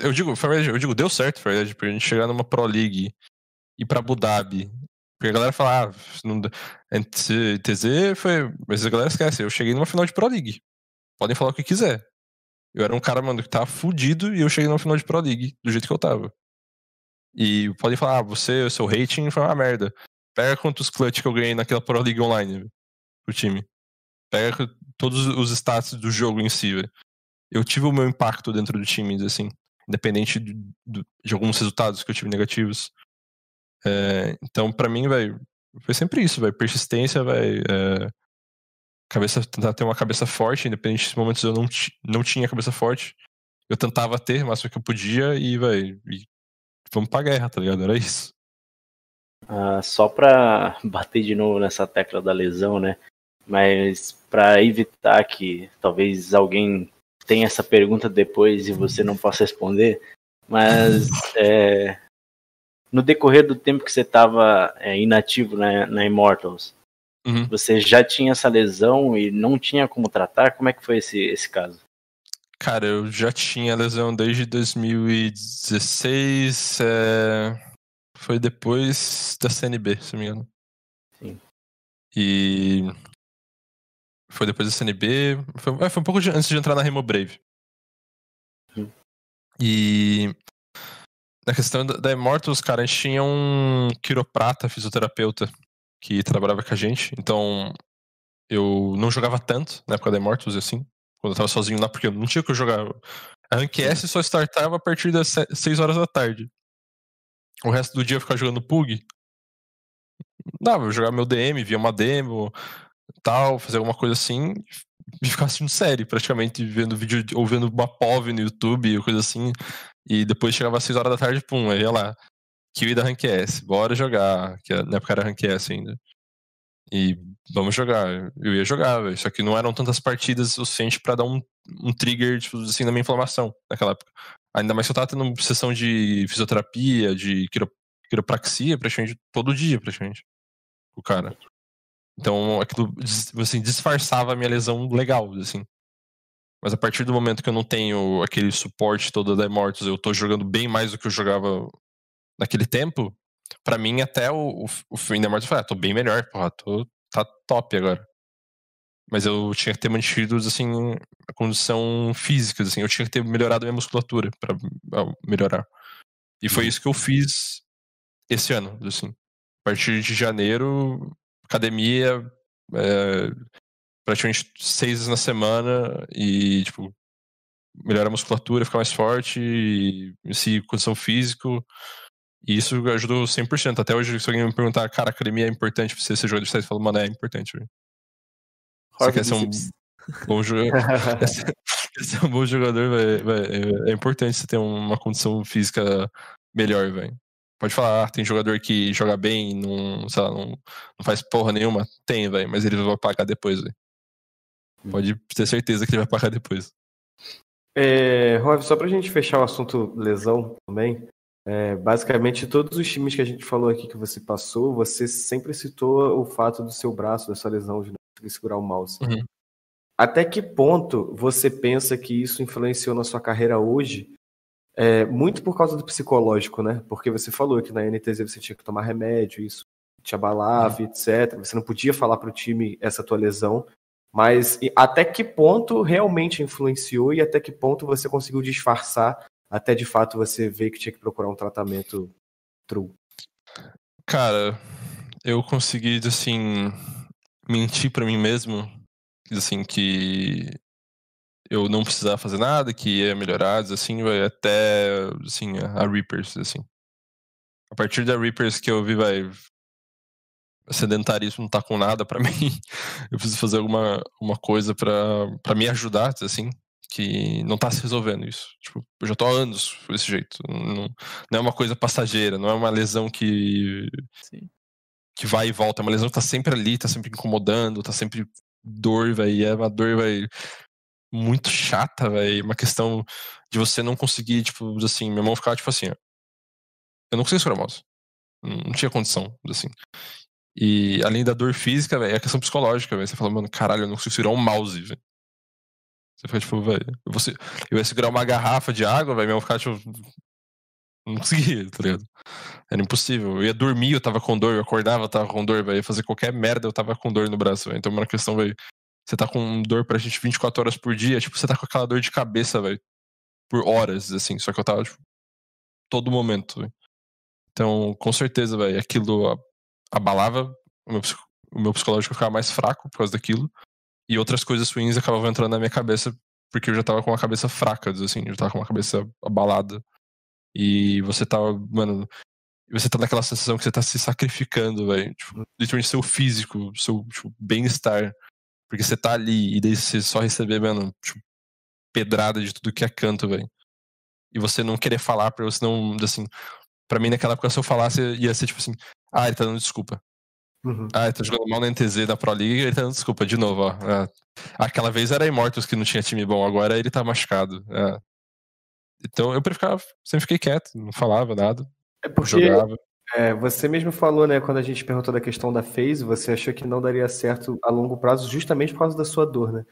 Eu digo, eu digo, deu certo, verdade, porque a gente chegar numa Pro League e ir pra Abu Dhabi. Porque a galera fala, ah, não dá. N T Z foi. Mas a galera esquece, eu cheguei numa final de Pro League. Podem falar o que quiser. Eu era um cara, mano, que tava fudido e eu cheguei numa final de Pro League, do jeito que eu tava. E podem falar, ah, você, o seu rating foi uma merda. Pega quantos clutch que eu ganhei naquela Pro League online, velho, pro time. Pega todos os stats do jogo em si, velho. Eu tive o meu impacto dentro do time, assim, independente de, de, de alguns resultados que eu tive negativos. É, então, pra mim, velho, foi sempre isso, velho. Persistência, velho. É, cabeça, tentar ter uma cabeça forte, independente dos momentos eu não, não tinha cabeça forte. Eu tentava ter o máximo que eu podia e, velho, vamos pra guerra, tá ligado? Era isso. Ah, só pra bater de novo nessa tecla da lesão, né? Mas pra evitar que talvez alguém tem essa pergunta depois e você não possa responder, mas é, no decorrer do tempo que você estava é, inativo na, na Immortals, uhum, você já tinha essa lesão e não tinha como tratar? Como é que foi esse, esse caso? Cara, eu já tinha lesão desde dois mil e dezesseis, é, foi depois da C N B, se não me engano. Sim. E foi depois da C N B, foi, foi um pouco de, antes de entrar na Remo Brave. Sim. E na questão da, da Immortals, cara, a gente tinha um quiroprata, fisioterapeuta, que trabalhava com a gente. Então eu não jogava tanto na época da Immortals, assim, quando eu tava sozinho lá, porque eu não tinha o que eu jogar. A Rank S só startava a partir das seis horas da tarde. O resto do dia eu ficava jogando P U G. Dava, eu jogava meu D M, via uma demo, tal, fazer alguma coisa assim e ficar assistindo série, praticamente vendo vídeo, ou vendo uma P O V no YouTube, coisa assim, e depois chegava às seis horas da tarde, pum, aí ia lá Kiwi da Rank S, bora jogar, que na época era Rank S ainda, e vamos jogar. Eu ia jogar, véio, só que não eram tantas partidas suficientes pra dar um, um trigger, tipo assim, na minha inflamação naquela época, ainda mais que eu tava tendo sessão de fisioterapia, de quiro, quiropraxia, praticamente todo dia, praticamente, o cara. Então, aquilo, assim, disfarçava a minha lesão legal, assim. Mas a partir do momento que eu não tenho aquele suporte todo da Immortals, eu tô jogando bem mais do que eu jogava naquele tempo, pra mim, até o, o, o fim da Immortals, eu falei, ah, tô bem melhor, porra, tô, tá top agora. Mas eu tinha que ter mantido, assim, a condição física, assim, eu tinha que ter melhorado a minha musculatura pra melhorar. E foi isso que eu fiz esse ano, assim. A partir de janeiro, academia, é, praticamente seis vezes na semana, e tipo, melhorar a musculatura, ficar mais forte, e, e condição física, e isso ajudou cem por cento. Até hoje, se alguém me perguntar, cara, academia é importante pra você ser jogador de site, eu falo, mano, é importante. Você quer ser um bom jogador, quer ser um bom jogador, véio, véio, é importante você ter uma condição física melhor, velho. Pode falar, ah, tem jogador que joga bem e não, sei lá, não, não faz porra nenhuma. Tem, velho, mas ele vai pagar depois, velho. Pode ter certeza que ele vai pagar depois. É, Horve, só pra gente fechar o assunto lesão também, é, basicamente todos os times que a gente falou aqui que você passou, você sempre citou o fato do seu braço, da sua lesão de não conseguir segurar o mouse. Uhum. Até que ponto você pensa que isso influenciou na sua carreira hoje? É, muito por causa do psicológico, né? Porque você falou que na N T Z você tinha que tomar remédio, isso te abalava, uhum, etcétera. Você não podia falar pro time essa tua lesão. Mas até que ponto realmente influenciou e até que ponto você conseguiu disfarçar até de fato você ver que tinha que procurar um tratamento true? Cara, eu consegui, assim, mentir pra mim mesmo, assim, que eu não precisava fazer nada, que ia melhorar, assim, vai até, assim, a Reapers, assim. A partir da Reapers que eu vi, vai, sedentarismo não tá com nada pra mim. Eu preciso fazer alguma uma coisa pra, pra me ajudar, assim, que não tá se resolvendo isso. Tipo, eu já tô há anos desse jeito. Não, não é uma coisa passageira, não é uma lesão que... Sim. Que vai e volta, é uma lesão que tá sempre ali, tá sempre incomodando, tá sempre dor, velho, é uma dor, velho, muito chata, velho, uma questão de você não conseguir, tipo, assim, minha mão ficava, tipo assim, ó, eu não conseguia segurar a mouse, não tinha condição, assim, e além da dor física, velho, é a questão psicológica, velho, você fala, mano, caralho, eu não consigo segurar um mouse, velho, você fica, tipo, velho, eu, eu ia segurar uma garrafa de água, velho, minha mão ficava, tipo, não conseguia, tá ligado? Era impossível. Eu ia dormir, eu tava com dor, eu acordava, eu tava com dor, velho. Ia fazer qualquer merda, eu tava com dor no braço, velho. Então é uma questão, velho. Você tá com dor pra gente vinte e quatro horas por dia, tipo, você tá com aquela dor de cabeça, velho. Por horas, assim. Só que eu tava, tipo, todo momento, velho. Então, com certeza, velho, aquilo abalava. O meu, o meu psicológico ficava mais fraco por causa daquilo. E outras coisas ruins acabavam entrando na minha cabeça, porque eu já tava com uma cabeça fraca, assim. Eu tava com uma cabeça abalada. E você tá, mano, você tá naquela sensação que você tá se sacrificando, velho. Tipo, literalmente seu físico, seu, tipo, bem-estar. Porque você tá ali e daí você só receber, mano, tipo, pedrada de tudo que é canto, velho. E você não querer falar pra você não, assim... Pra mim, naquela época, se eu falasse, ia ser tipo assim... Ah, ele tá dando desculpa. Uhum. Ah, ele tá jogando mal na N T Z, na Pro League, ele tá dando desculpa, de novo, ó. Ah, aquela vez era Immortals que não tinha time bom, agora ele tá machucado. Ah. Então eu ficava, sempre fiquei quieto, não falava nada, é porque, jogava. É, você mesmo falou, né, quando a gente perguntou da questão da FaZe, você achou que não daria certo a longo prazo justamente por causa da sua dor, né?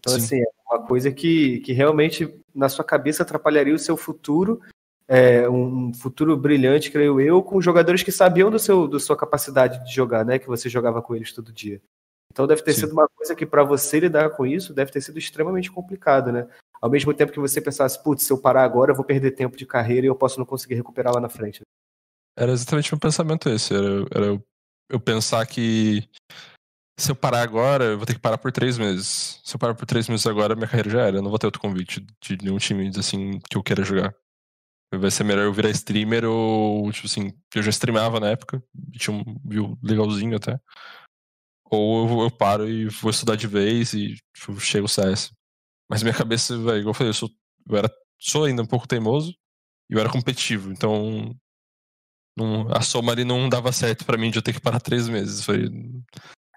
Então, sim, assim, é uma coisa que, que realmente na sua cabeça atrapalharia o seu futuro, é, um futuro brilhante, creio eu, com jogadores que sabiam do seu, da sua capacidade de jogar, né, que você jogava com eles todo dia. Então deve ter, sim, sido uma coisa que para você lidar com isso deve ter sido extremamente complicado, né? Ao mesmo tempo que você pensasse, putz, se eu parar agora eu vou perder tempo de carreira e eu posso não conseguir recuperar lá na frente. Era exatamente o meu pensamento esse, era, era eu, eu pensar que se eu parar agora, eu vou ter que parar por três meses. Se eu parar por três meses agora, minha carreira já era, eu não vou ter outro convite de nenhum time, assim, que eu queira jogar. Vai ser melhor eu virar streamer ou, tipo assim, eu já streamava na época, tinha um view legalzinho até. Ou eu, eu paro e vou estudar de vez e tipo, chego o C S. Mas minha cabeça, véio, igual eu falei, eu, sou, eu era, sou ainda um pouco teimoso e eu era competitivo. Então não, a soma ali não dava certo pra mim de eu ter que parar três meses. Foi,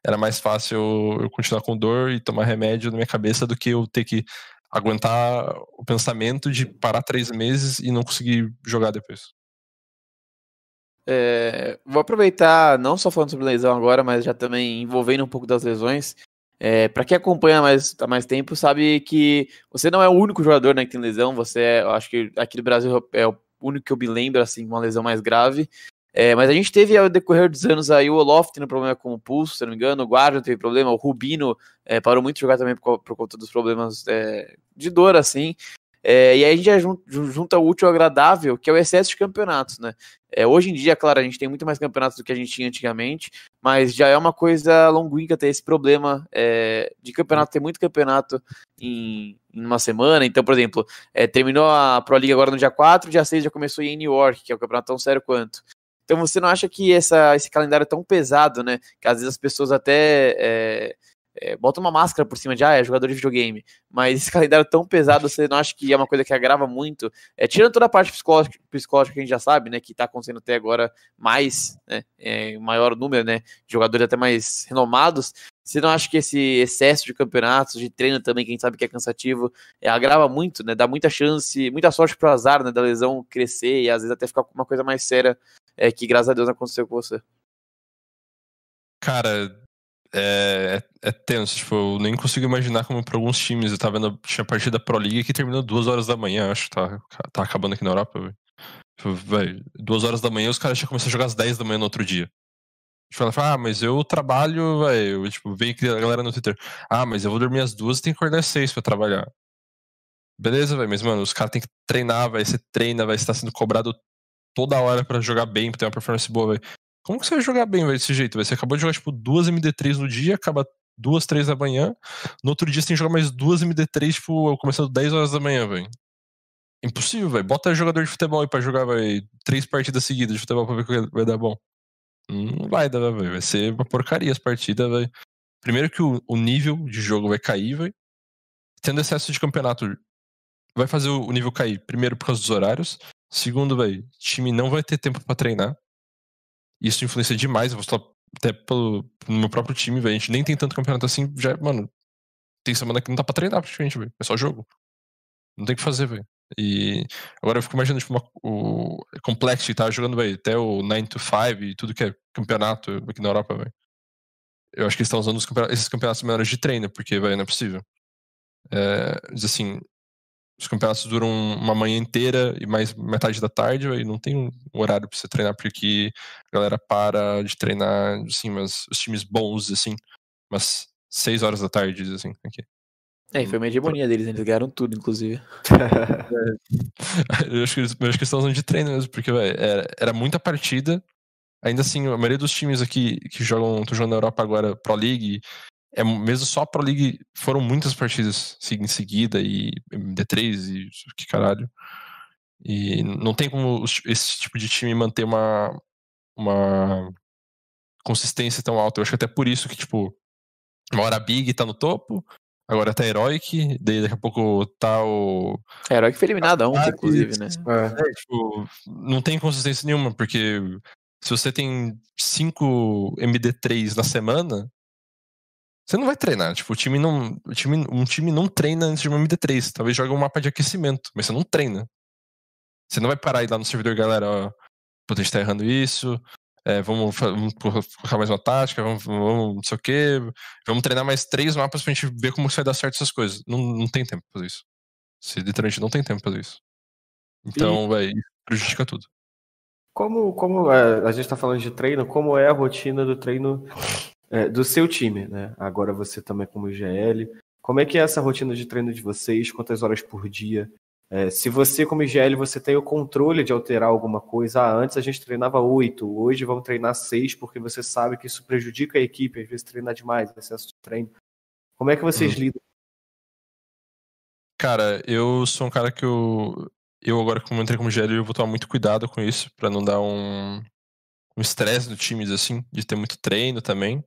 era mais fácil eu, eu continuar com dor e tomar remédio na minha cabeça do que eu ter que aguentar o pensamento de parar três meses e não conseguir jogar depois. É, vou aproveitar, não só falando sobre lesão agora, mas já também envolvendo um pouco das lesões. É, pra quem acompanha há mais, mais tempo, sabe que você não é o único jogador, né, que tem lesão. Você é, eu acho que aqui no Brasil é o único que eu me lembro, assim, uma lesão mais grave. É, mas a gente teve, ao decorrer dos anos, aí o Olof tendo problema com o pulso, se não me engano, o Guardian teve problema, o Rubino é, parou muito de jogar também por, por conta dos problemas é, de dor, assim. É, e aí a gente já junta o útil ao agradável, que é o excesso de campeonatos, né? É, hoje em dia, claro, a gente tem muito mais campeonatos do que a gente tinha antigamente, mas já é uma coisa longínqua ter esse problema é, de campeonato, ter muito campeonato em, em uma semana. Então, por exemplo, é, terminou a Pro League agora no dia quatro, dia seis já começou em New York, que é um campeonato tão sério quanto. Então você não acha que essa, esse calendário é tão pesado, né? Que às vezes as pessoas até... É, É, bota uma máscara por cima de, ah, é jogador de videogame, mas esse calendário tão pesado, você não acha que é uma coisa que agrava muito? É, tirando toda a parte psicológica, psicológica que a gente já sabe, né, que tá acontecendo até agora mais, né, é, maior número, né, de jogadores até mais renomados, você não acha que esse excesso de campeonatos, de treino também, que a gente sabe que é cansativo, é, agrava muito, né, dá muita chance, muita sorte pro azar, né, da lesão crescer e às vezes até ficar com uma coisa mais séria, é, que graças a Deus não aconteceu com você? Cara... É, é, é tenso, tipo, eu nem consigo imaginar como pra alguns times, eu tava vendo, tinha partida Pro League que terminou duas horas da manhã, acho que tá, tá acabando aqui na Europa, velho. Tipo, véio, duas horas da manhã os caras já começaram a jogar às dez da manhã no outro dia. Tipo, ela fala, ah, mas eu trabalho, velho, tipo, vem aqui a galera no Twitter, ah, mas eu vou dormir às duas e tenho que acordar às seis pra trabalhar. beleza, velho, mas, mano, os caras têm que treinar, velho, você treina, vai estar sendo cobrado toda hora pra jogar bem, pra ter uma performance boa, velho. Como que você vai jogar bem, velho, desse jeito, velho? Você acabou de jogar, tipo, duas M D três no dia, acaba duas, três da manhã, no outro dia você tem que jogar mais duas M D três, tipo, começando dez horas da manhã, velho. Impossível, velho. Bota jogador de futebol aí pra jogar, velho, três partidas seguidas de futebol pra ver que vai dar bom. Não vai dar, velho. Vai ser uma porcaria as partidas, velho. Primeiro que o, o nível de jogo vai cair, velho. Tendo excesso de campeonato, vai fazer o nível cair. Primeiro, por causa dos horários. Segundo, velho, time não vai ter tempo pra treinar. Isso influencia demais. Eu vou falar até pelo, no meu próprio time, velho. A gente nem tem tanto campeonato assim. Já, mano, tem semana que não dá pra treinar praticamente, velho. É só jogo. Não tem o que fazer, velho. E agora eu fico imaginando, tipo, uma, o Complexity tava jogando, velho, até o nine to five e tudo que é campeonato aqui na Europa, velho. Eu acho que eles estão usando os campeonatos, esses campeonatos menores de treino, porque, velho, não é possível. É, assim, os campeonatos duram uma manhã inteira e mais metade da tarde, véio, e não tem um horário pra você treinar, porque aqui a galera para de treinar, assim, mas os times bons, assim, umas seis horas da tarde, assim, aqui. É, foi uma hegemonia deles, né? Eles ganharam tudo, inclusive. eu, acho que eles, eu acho que eles estão usando de treino mesmo, porque véio, era, era muita partida. Ainda assim, a maioria dos times aqui que jogam, estão jogando na Europa agora, Pro League, é, mesmo só Pro League, foram muitas partidas em seguida, e M D três, e que caralho. E não tem como esse tipo de time manter uma, uma consistência tão alta. Eu acho que até por isso que, tipo, uma hora a Big tá no topo, agora tá Heroic, daí daqui a pouco tá o... É, Heroic foi eliminado ontem, inclusive, né? É, tipo, não tem consistência nenhuma, porque se você tem cinco M D três na semana, você não vai treinar. Tipo, o time não, o time, um time não treina antes de uma M D três. Talvez jogue um mapa de aquecimento, mas você não treina. Você não vai parar e ir lá no servidor, galera, ó, pô, a gente tá errando isso... É, vamos, vamos colocar mais uma tática, vamos, vamos não sei o que, vamos treinar mais três mapas pra gente ver como vai dar certo essas coisas. Não, não tem tempo pra fazer isso. Se literalmente não tem tempo pra fazer isso. Então, velho, prejudica tudo. Como, como a, a gente tá falando de treino, como é a rotina do treino é, do seu time, né? Agora você também como I G L. Como é que é essa rotina de treino de vocês? Quantas horas por dia? É, se você, como I G L, você tem o controle de alterar alguma coisa, ah, antes a gente treinava oito, hoje vamos treinar seis, porque você sabe que isso prejudica a equipe, às vezes treinar demais, excesso de treino. Como é que vocês hum. lidam? Cara, eu sou um cara que eu, eu agora como eu entrei como I G L, eu vou tomar muito cuidado com isso, pra não dar um estresse um no time, assim, de ter muito treino também,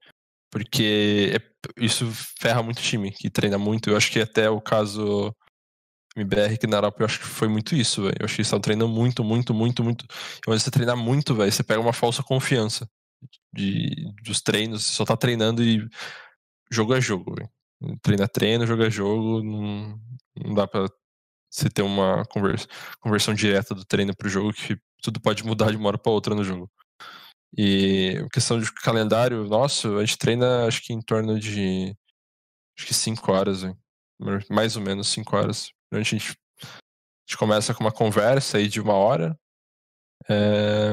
porque é, isso ferra muito o time, que treina muito. Eu acho que até o caso... M B R aqui na Europa, eu acho que foi muito isso, velho. Eu acho que eles estavam treinando muito, muito, muito, muito. E quando você treinar muito, velho, você pega uma falsa confiança de, dos treinos. Você só tá treinando e jogo é jogo, velho. Treina treino, jogo é jogo. Não, não dá pra você ter uma conversa, conversão direta do treino pro jogo, que tudo pode mudar de uma hora pra outra no jogo. E questão de calendário, nosso, a gente treina acho que em torno de acho que cinco horas, velho. Mais ou menos cinco horas. A gente, a gente começa com uma conversa aí de uma hora, é,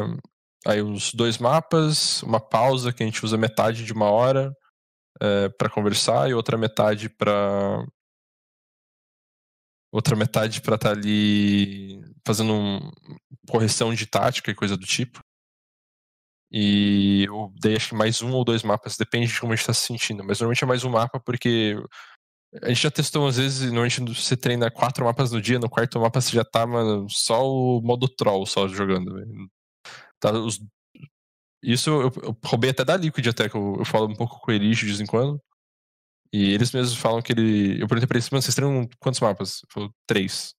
aí uns dois mapas, uma pausa que a gente usa metade de uma hora é, para conversar e outra metade para outra metade para estar tá ali fazendo um, correção de tática e coisa do tipo. E eu dei acho que mais um ou dois mapas, depende de como a gente está se sentindo, mas normalmente é mais um mapa porque... A gente já testou às vezes, normalmente você treina quatro mapas no dia, no quarto mapa você já tá, mano, só o modo troll só jogando, velho. Tá, os... Isso eu, eu roubei até da Liquid, até que eu, eu falo um pouco com o Elish de vez em quando. E eles mesmos falam que ele... Eu perguntei pra eles, mano, vocês treinam quantos mapas? Ele falou, três.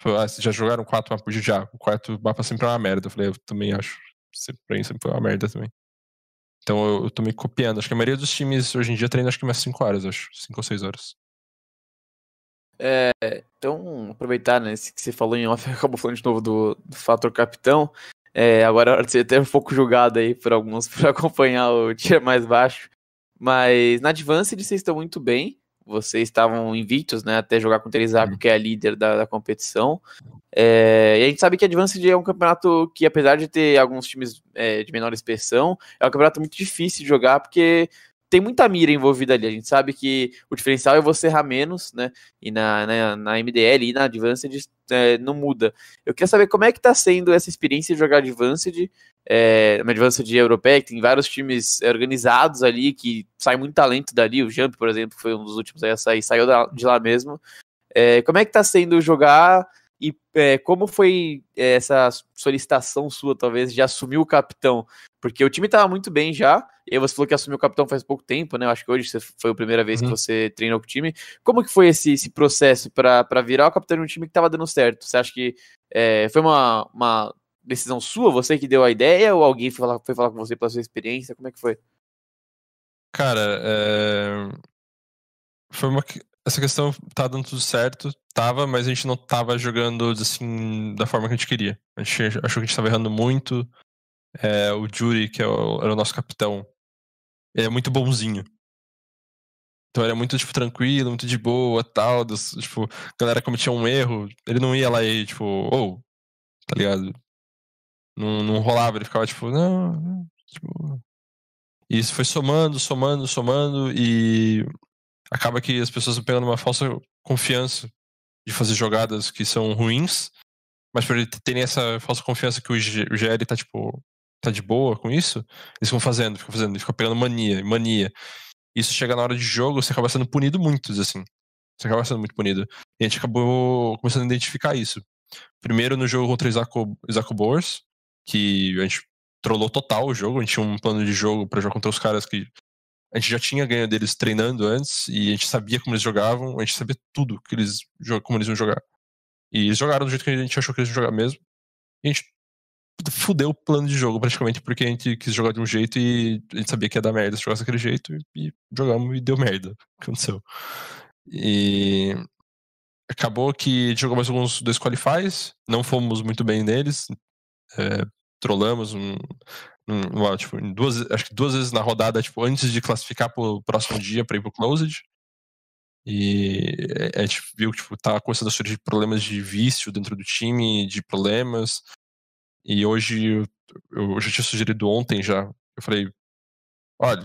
Falei, ah, vocês já jogaram quatro mapas por dia? Já. O quarto mapa sempre é uma merda. Eu falei, eu também acho. Pra mim sempre foi uma merda também. Então eu, eu tô meio copiando. Acho que a maioria dos times hoje em dia treina acho que mais cinco horas, acho. Cinco ou seis horas. É, então, aproveitar, né, que você falou em off, acabou falando de novo do, do fator capitão, é, agora você até é um pouco julgado aí por alguns por acompanhar o tier mais baixo, mas na Advanced vocês estão muito bem, vocês estavam invictos, né, até jogar com o Terizaco, que é a líder da, da competição, é, e a gente sabe que a Advanced é um campeonato que, apesar de ter alguns times é, de menor expressão, é um campeonato muito difícil de jogar, porque... tem muita mira envolvida ali. A gente sabe que o diferencial é você errar menos, né? E na, na, na M D L e na Advanced é, não muda. Eu queria saber como é que tá sendo essa experiência de jogar Advanced, é, uma Advanced europeia, que tem vários times organizados ali, que sai muito talento dali. O Jump, por exemplo, que foi um dos últimos a sair, saiu de lá mesmo. É, como é que tá sendo jogar e é, como foi essa solicitação sua, talvez, de assumir o capitão? Porque o time tava muito bem já, e você falou que assumiu o capitão faz pouco tempo, né? Eu acho que hoje foi a primeira vez uhum. que você treinou com o time. Como que foi esse, esse processo para virar o capitão de um time que tava dando certo? Você acha que é, foi uma, uma decisão sua, você que deu a ideia, ou alguém foi falar, foi falar com você pela sua experiência? Como é que foi? Cara, é... foi uma... Essa questão tá dando tudo certo, tava, mas a gente não tava jogando assim da forma que a gente queria. A gente achou que a gente tava errando muito. É, o Juri, que é o, era o nosso capitão, ele é muito bonzinho. Então ele é muito, tipo, tranquilo, muito de boa, tal. Dos, tipo, a galera cometia um erro, ele não ia lá e, tipo, ou, oh, tá ligado? Não, não rolava, ele ficava, tipo, não, não tipo... E isso foi somando, somando, somando, e... acaba que as pessoas estão pegando uma falsa confiança de fazer jogadas que são ruins, mas por ele terem essa falsa confiança que o G L tá, tipo, tá de boa com isso, eles vão fazendo, ficam fazendo, ficam pegando mania, mania. Isso chega na hora de jogo, você acaba sendo punido muito, assim. Você acaba sendo muito punido. E a gente acabou começando a identificar isso. Primeiro no jogo contra o Isaac Boers, que a gente trollou total o jogo, a gente tinha um plano de jogo pra jogar contra os caras que... a gente já tinha ganho deles treinando antes, e a gente sabia como eles jogavam, a gente sabia tudo que eles, como eles iam jogar. E eles jogaram do jeito que a gente achou que eles iam jogar mesmo. E a gente fudeu o plano de jogo, praticamente, porque a gente quis jogar de um jeito e a gente sabia que ia dar merda se jogasse daquele jeito, e, e jogamos e deu merda. Aconteceu. E acabou que a gente jogou mais alguns dois qualifies, não fomos muito bem neles, é, trollamos um... Um, tipo, duas, acho que duas vezes na rodada, tipo, antes de classificar pro próximo dia pra ir pro Closed. E a gente viu que, tipo, tá começando a surgir problemas de vício dentro do time, de problemas. E hoje, eu, eu já tinha sugerido ontem já, eu falei, olha,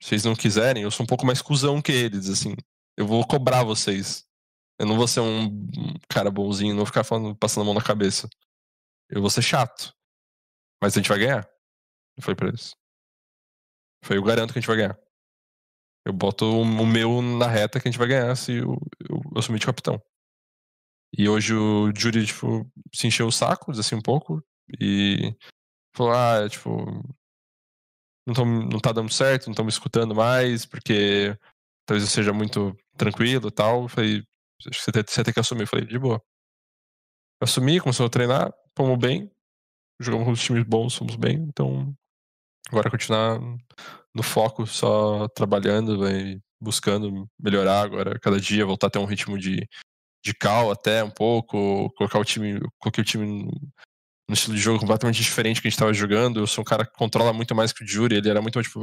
se vocês não quiserem, eu sou um pouco mais cuzão que eles, assim. Eu vou cobrar vocês. Eu não vou ser um cara bonzinho, não vou ficar falando, passando a mão na cabeça. Eu vou ser chato. Mas a gente vai ganhar. Eu falei pra eles. Eu falei, eu garanto que a gente vai ganhar. Eu boto o meu na reta que a gente vai ganhar se eu, eu, eu assumir de capitão. E hoje o Juri, tipo, se encheu o saco, assim, um pouco. E falou, ah, tipo... Não, tô, não tá dando certo, não tão me escutando mais, porque talvez eu seja muito tranquilo e tal. Eu falei, acho que você tem, você tem que assumir. Eu falei, de boa. Eu assumi, começou a treinar, fomos bem. Jogamos com os times bons, fomos bem, então agora continuar no foco, só trabalhando, vai buscando melhorar agora, cada dia, voltar a ter um ritmo de, de cal até um pouco, colocar o time, coloquei o time num estilo de jogo completamente diferente que a gente tava jogando. Eu sou um cara que controla muito mais que o Juri, ele era muito mais tipo,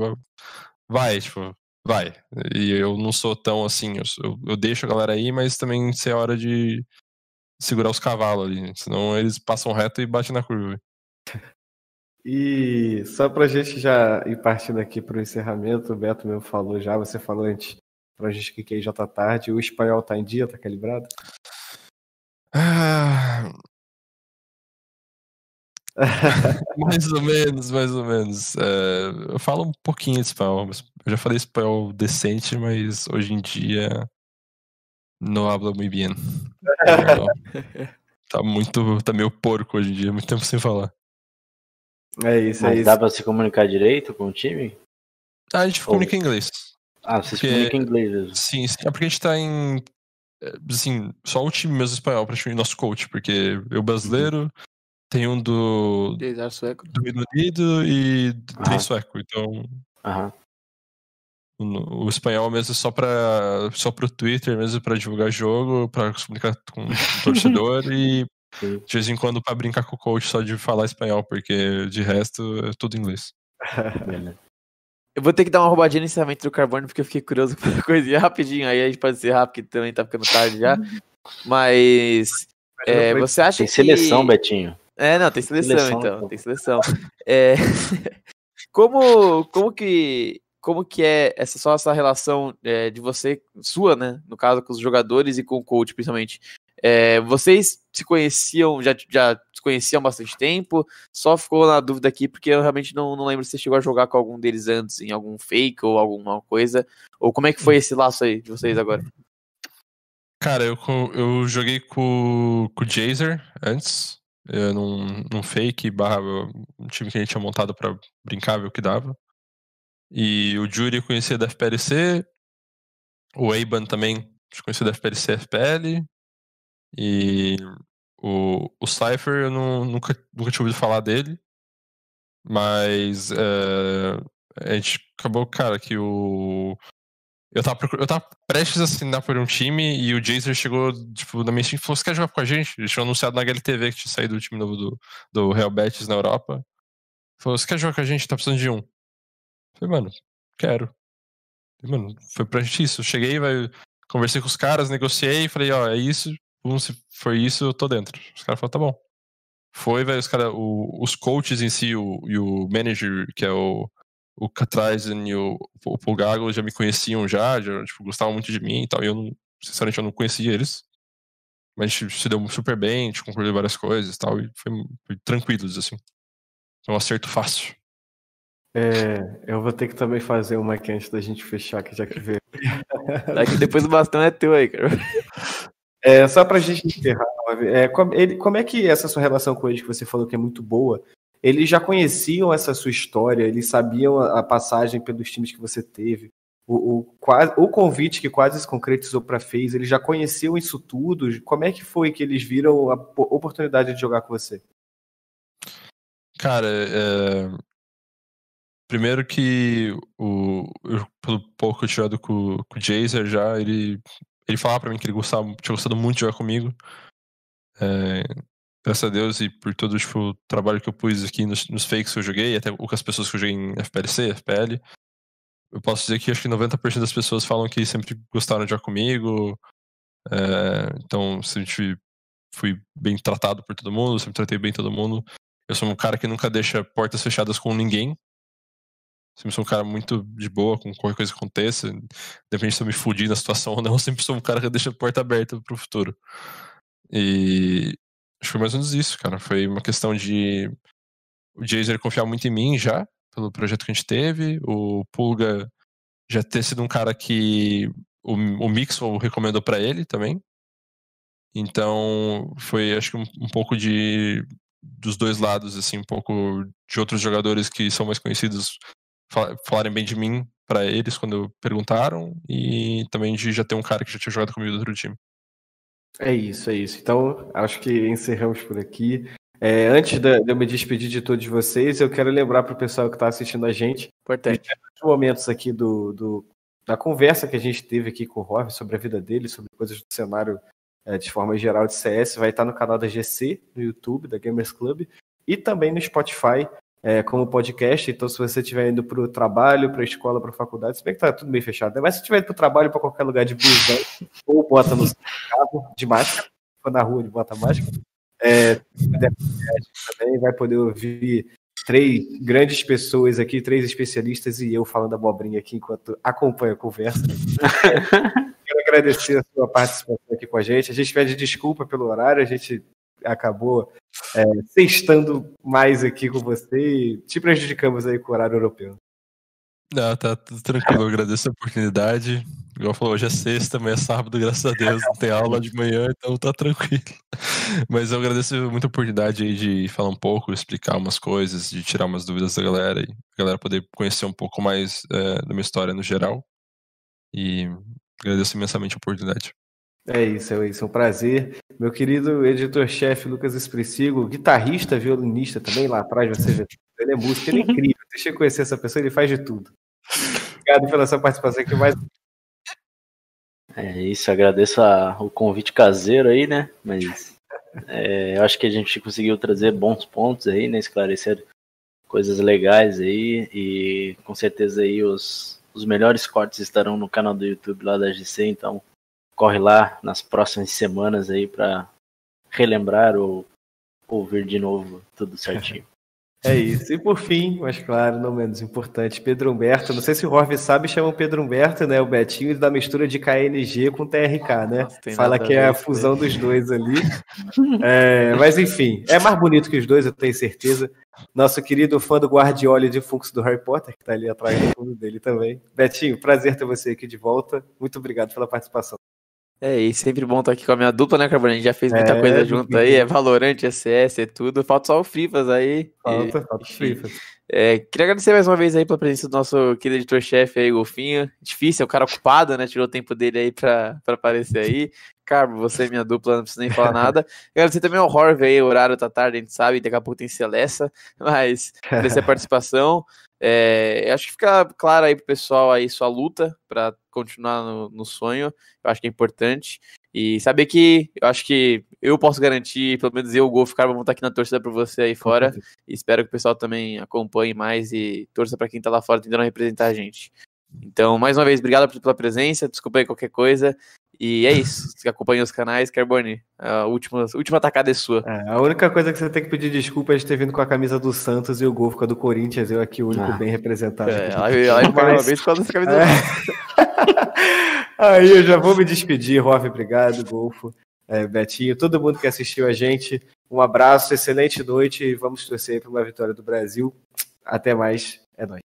vai, tipo, vai. E eu não sou tão assim, eu, eu, eu deixo a galera aí, mas também sei a hora de segurar os cavalos ali, senão eles passam reto e batem na curva. E só pra gente já ir partindo aqui pro encerramento, o Beto mesmo falou já, você falou antes pra gente que aí já tá tarde, o espanhol tá em dia, tá calibrado? Ah... mais ou menos, mais ou menos. É, eu falo um pouquinho de espanhol, mas eu já falei espanhol decente, mas hoje em dia não hablo muito bem. Tá muito, tá meio porco hoje em dia, muito tempo sem falar. É isso, mas é isso. Dá pra se comunicar direito com o time? Ah, a gente Ou... comunica em inglês. Ah, vocês porque... comunicam em inglês mesmo. Sim, sim, é porque a gente tá em... Assim, só o time mesmo espanhol, praticamente, nosso coach, porque eu brasileiro, uhum. tem um do... Sueco. Do Reino Unido e uhum. tem sueco, então... Uhum. O, o espanhol mesmo é só, pra, só pro Twitter mesmo, pra divulgar jogo, pra se comunicar com o torcedor e... De vez em quando pra brincar com o coach só de falar espanhol, porque de resto é tudo inglês. Eu vou ter que dar uma roubadinha no encerramento do Carboni, porque eu fiquei curioso com essa coisinha rapidinho. Aí a gente pode encerrar, porque também tá ficando tarde já. Mas é, você acha que... Tem seleção, que... Betinho. É, não, tem seleção, tem seleção então. então. Tem seleção. É... como, como que... como que é essa, só essa relação é, de você, sua, né, no caso com os jogadores e com o coach, principalmente. É, vocês se conheciam, já, já se conheciam há bastante tempo, só ficou na dúvida aqui, porque eu realmente não, não lembro se você chegou a jogar com algum deles antes, em algum fake ou alguma coisa, ou como é que foi esse laço aí de vocês agora? Cara, eu, eu joguei com, com o Jazer antes, eu, num, num fake, barra, um time que a gente tinha montado pra brincar, ver o que dava, e o Juri eu conhecia da F P L C, o Eiban também conhecia da F P L C, F P L, e o, o Cypher eu não, nunca, nunca tinha ouvido falar dele, mas uh, a gente acabou, cara, que o eu tava, eu tava prestes a assinar por um time e o Jazer chegou tipo, na minha stream e falou, você quer jogar com a gente? Eles tinham anunciado na H L T V que tinha saído do time novo do, do Real Betis na Europa. Ele falou, você quer jogar com a gente? Tá precisando de um. Eu falei, mano, quero. Eu falei, mano, foi pra gente isso. Eu cheguei, vai, conversei com os caras, negociei, falei, ó, oh, é isso. Um, se foi isso, eu tô dentro. Os caras falaram, tá bom. Foi, velho, os caras, os coaches em si, o, e o manager, que é o, o Catraisen e o, o Polgago, já me conheciam já, já tipo, gostavam muito de mim e tal, e eu, não, sinceramente, eu não conhecia eles. Mas a gente se deu super bem, a gente concordou várias coisas e tal, e foi, foi tranquilo, assim. Foi um acerto fácil. É, eu vou ter que também fazer uma aqui antes da gente fechar, que já que veio. Depois o bastão é teu aí, cara. É, só pra gente encerrar, é, como, ele, como é que essa sua relação com eles, que você falou que é muito boa, eles já conheciam essa sua história, eles sabiam a, a passagem pelos times que você teve, o, o, quase, o convite que quase se concretizou pra FaZe, eles já conheciam isso tudo, como é que foi que eles viram a oportunidade de jogar com você? Cara, é... primeiro que o... eu, pelo pouco que eu tinha dado com, com o Jazer já, ele... ele falava pra mim que ele gostava, tinha gostado muito de jogar comigo. É, graças a Deus e por todo tipo, o trabalho que eu pus aqui nos, nos fakes que eu joguei, até com as pessoas que eu joguei em F P L C, F P L. Eu posso dizer que acho que noventa por cento das pessoas falam que sempre gostaram de jogar comigo. É, então, sempre fui bem tratado por todo mundo, sempre tratei bem todo mundo. Eu sou um cara que nunca deixa portas fechadas com ninguém. Sempre sou um cara muito de boa com qualquer coisa que aconteça. Depende se eu me fudir na situação ou não, eu sempre sou um cara que deixa a porta aberta pro futuro. E acho que foi mais ou menos isso, cara. Foi uma questão de o Jazer confiar muito em mim já, pelo projeto que a gente teve. O Pulga já ter sido um cara que o, o Mixwell recomendou pra ele também. Então foi, acho que um, um pouco de dos dois lados, assim, um pouco de outros jogadores que são mais conhecidos falarem bem de mim pra eles quando perguntaram e também de já ter um cara que já tinha jogado comigo do outro time. É isso, é isso. Então, acho que encerramos por aqui. É, antes de eu me despedir de todos vocês, eu quero lembrar pro pessoal que tá assistindo a gente importante os momentos aqui do, do, da conversa que a gente teve aqui com o Horve sobre a vida dele, sobre coisas do cenário é, de forma geral de C S, vai estar no canal da G C, no YouTube, da Gamers Club e também no Spotify. É, como podcast, então se você estiver indo pro trabalho, pra escola, pra faculdade, se bem que tá tudo bem fechado, né? Mas se estiver indo pro trabalho, pra qualquer lugar de busão, ou bota no carro de máscara, for na rua ele bota máscara, é, também vai poder ouvir três grandes pessoas aqui, três especialistas e eu falando abobrinha aqui enquanto acompanho a conversa. Quero agradecer a sua participação aqui com a gente, a gente pede desculpa pelo horário, a gente acabou é, sextando mais aqui com você e te prejudicamos aí com o horário europeu. Não, tá tudo tranquilo, eu agradeço a oportunidade. Igual falou, hoje é sexta, amanhã é sábado, graças a Deus, não tem aula de manhã, então tá tranquilo. Mas eu agradeço muito a oportunidade aí de falar um pouco, explicar umas coisas, de tirar umas dúvidas da galera e a galera poder conhecer um pouco mais é, da minha história no geral. E agradeço imensamente a oportunidade. É isso, é isso, é um prazer. Meu querido editor-chefe Lucas Espressigo, guitarrista, violinista também lá atrás, você vê, ele é músico, ele é incrível. Deixa eu conhecer essa pessoa, ele faz de tudo. Obrigado pela sua participação aqui mais. É isso, agradeço a, o convite caseiro aí, né? Mas é, eu acho que a gente conseguiu trazer bons pontos aí, né? Esclarecer coisas legais aí e com certeza aí os, os melhores cortes estarão no canal do YouTube lá da G C, então corre lá nas próximas semanas aí para relembrar ou ouvir de novo tudo certinho. É isso. E por fim, mas claro, não menos importante, Pedro Humberto. Não sei se o Horve sabe, chamam Pedro Humberto, né? O Betinho da mistura de K N G com T R K, né? Nossa, fala que é a fusão dele. Dos dois ali. É, mas enfim, é mais bonito que os dois, eu tenho certeza. Nosso querido fã do Guardiola de Fux do Harry Potter, que tá ali atrás do fundo dele também. Betinho, prazer ter você aqui de volta. Muito obrigado pela participação. É, e sempre bom estar aqui com a minha dupla, né, Carboni? A gente já fez muita é, coisa junto aí, é Valorante, é C S, é tudo. Falta só o Frifas aí. Falta, e, falta o Frifas. É, queria agradecer mais uma vez aí pela presença do nosso querido editor-chefe aí, Golfinho. Difícil, é um cara ocupado, né? Tirou o tempo dele aí pra, pra aparecer aí. Carbo, você é minha dupla, não preciso nem falar nada. Agradecer também ao Horve aí, o horário tá tarde, a gente sabe, daqui a pouco tem Celessa, mas agradecer a participação. É, acho que fica claro aí pro pessoal aí sua luta para continuar no, no sonho, eu acho que é importante, e saber que eu acho que eu posso garantir, pelo menos eu, o Golf Carbon, vou estar aqui na torcida para você aí fora, e espero que o pessoal também acompanhe mais e torça para quem tá lá fora tentando representar a gente. Então, mais uma vez, obrigado pela presença, desculpa aí qualquer coisa. E é isso, você acompanha os canais, Carboni, a última, a última atacada é sua. É, a única coisa que você tem que pedir desculpa é de ter vindo com a camisa do Santos e o gol fica do Corinthians, eu aqui o único ah, bem representado. É, ela veio mais uma vez com essa camisa é. Aí eu já vou me despedir, Rolf, obrigado, Golfo, é, Betinho, todo mundo que assistiu a gente, um abraço, excelente noite e vamos torcer para uma vitória do Brasil. Até mais, é nóis.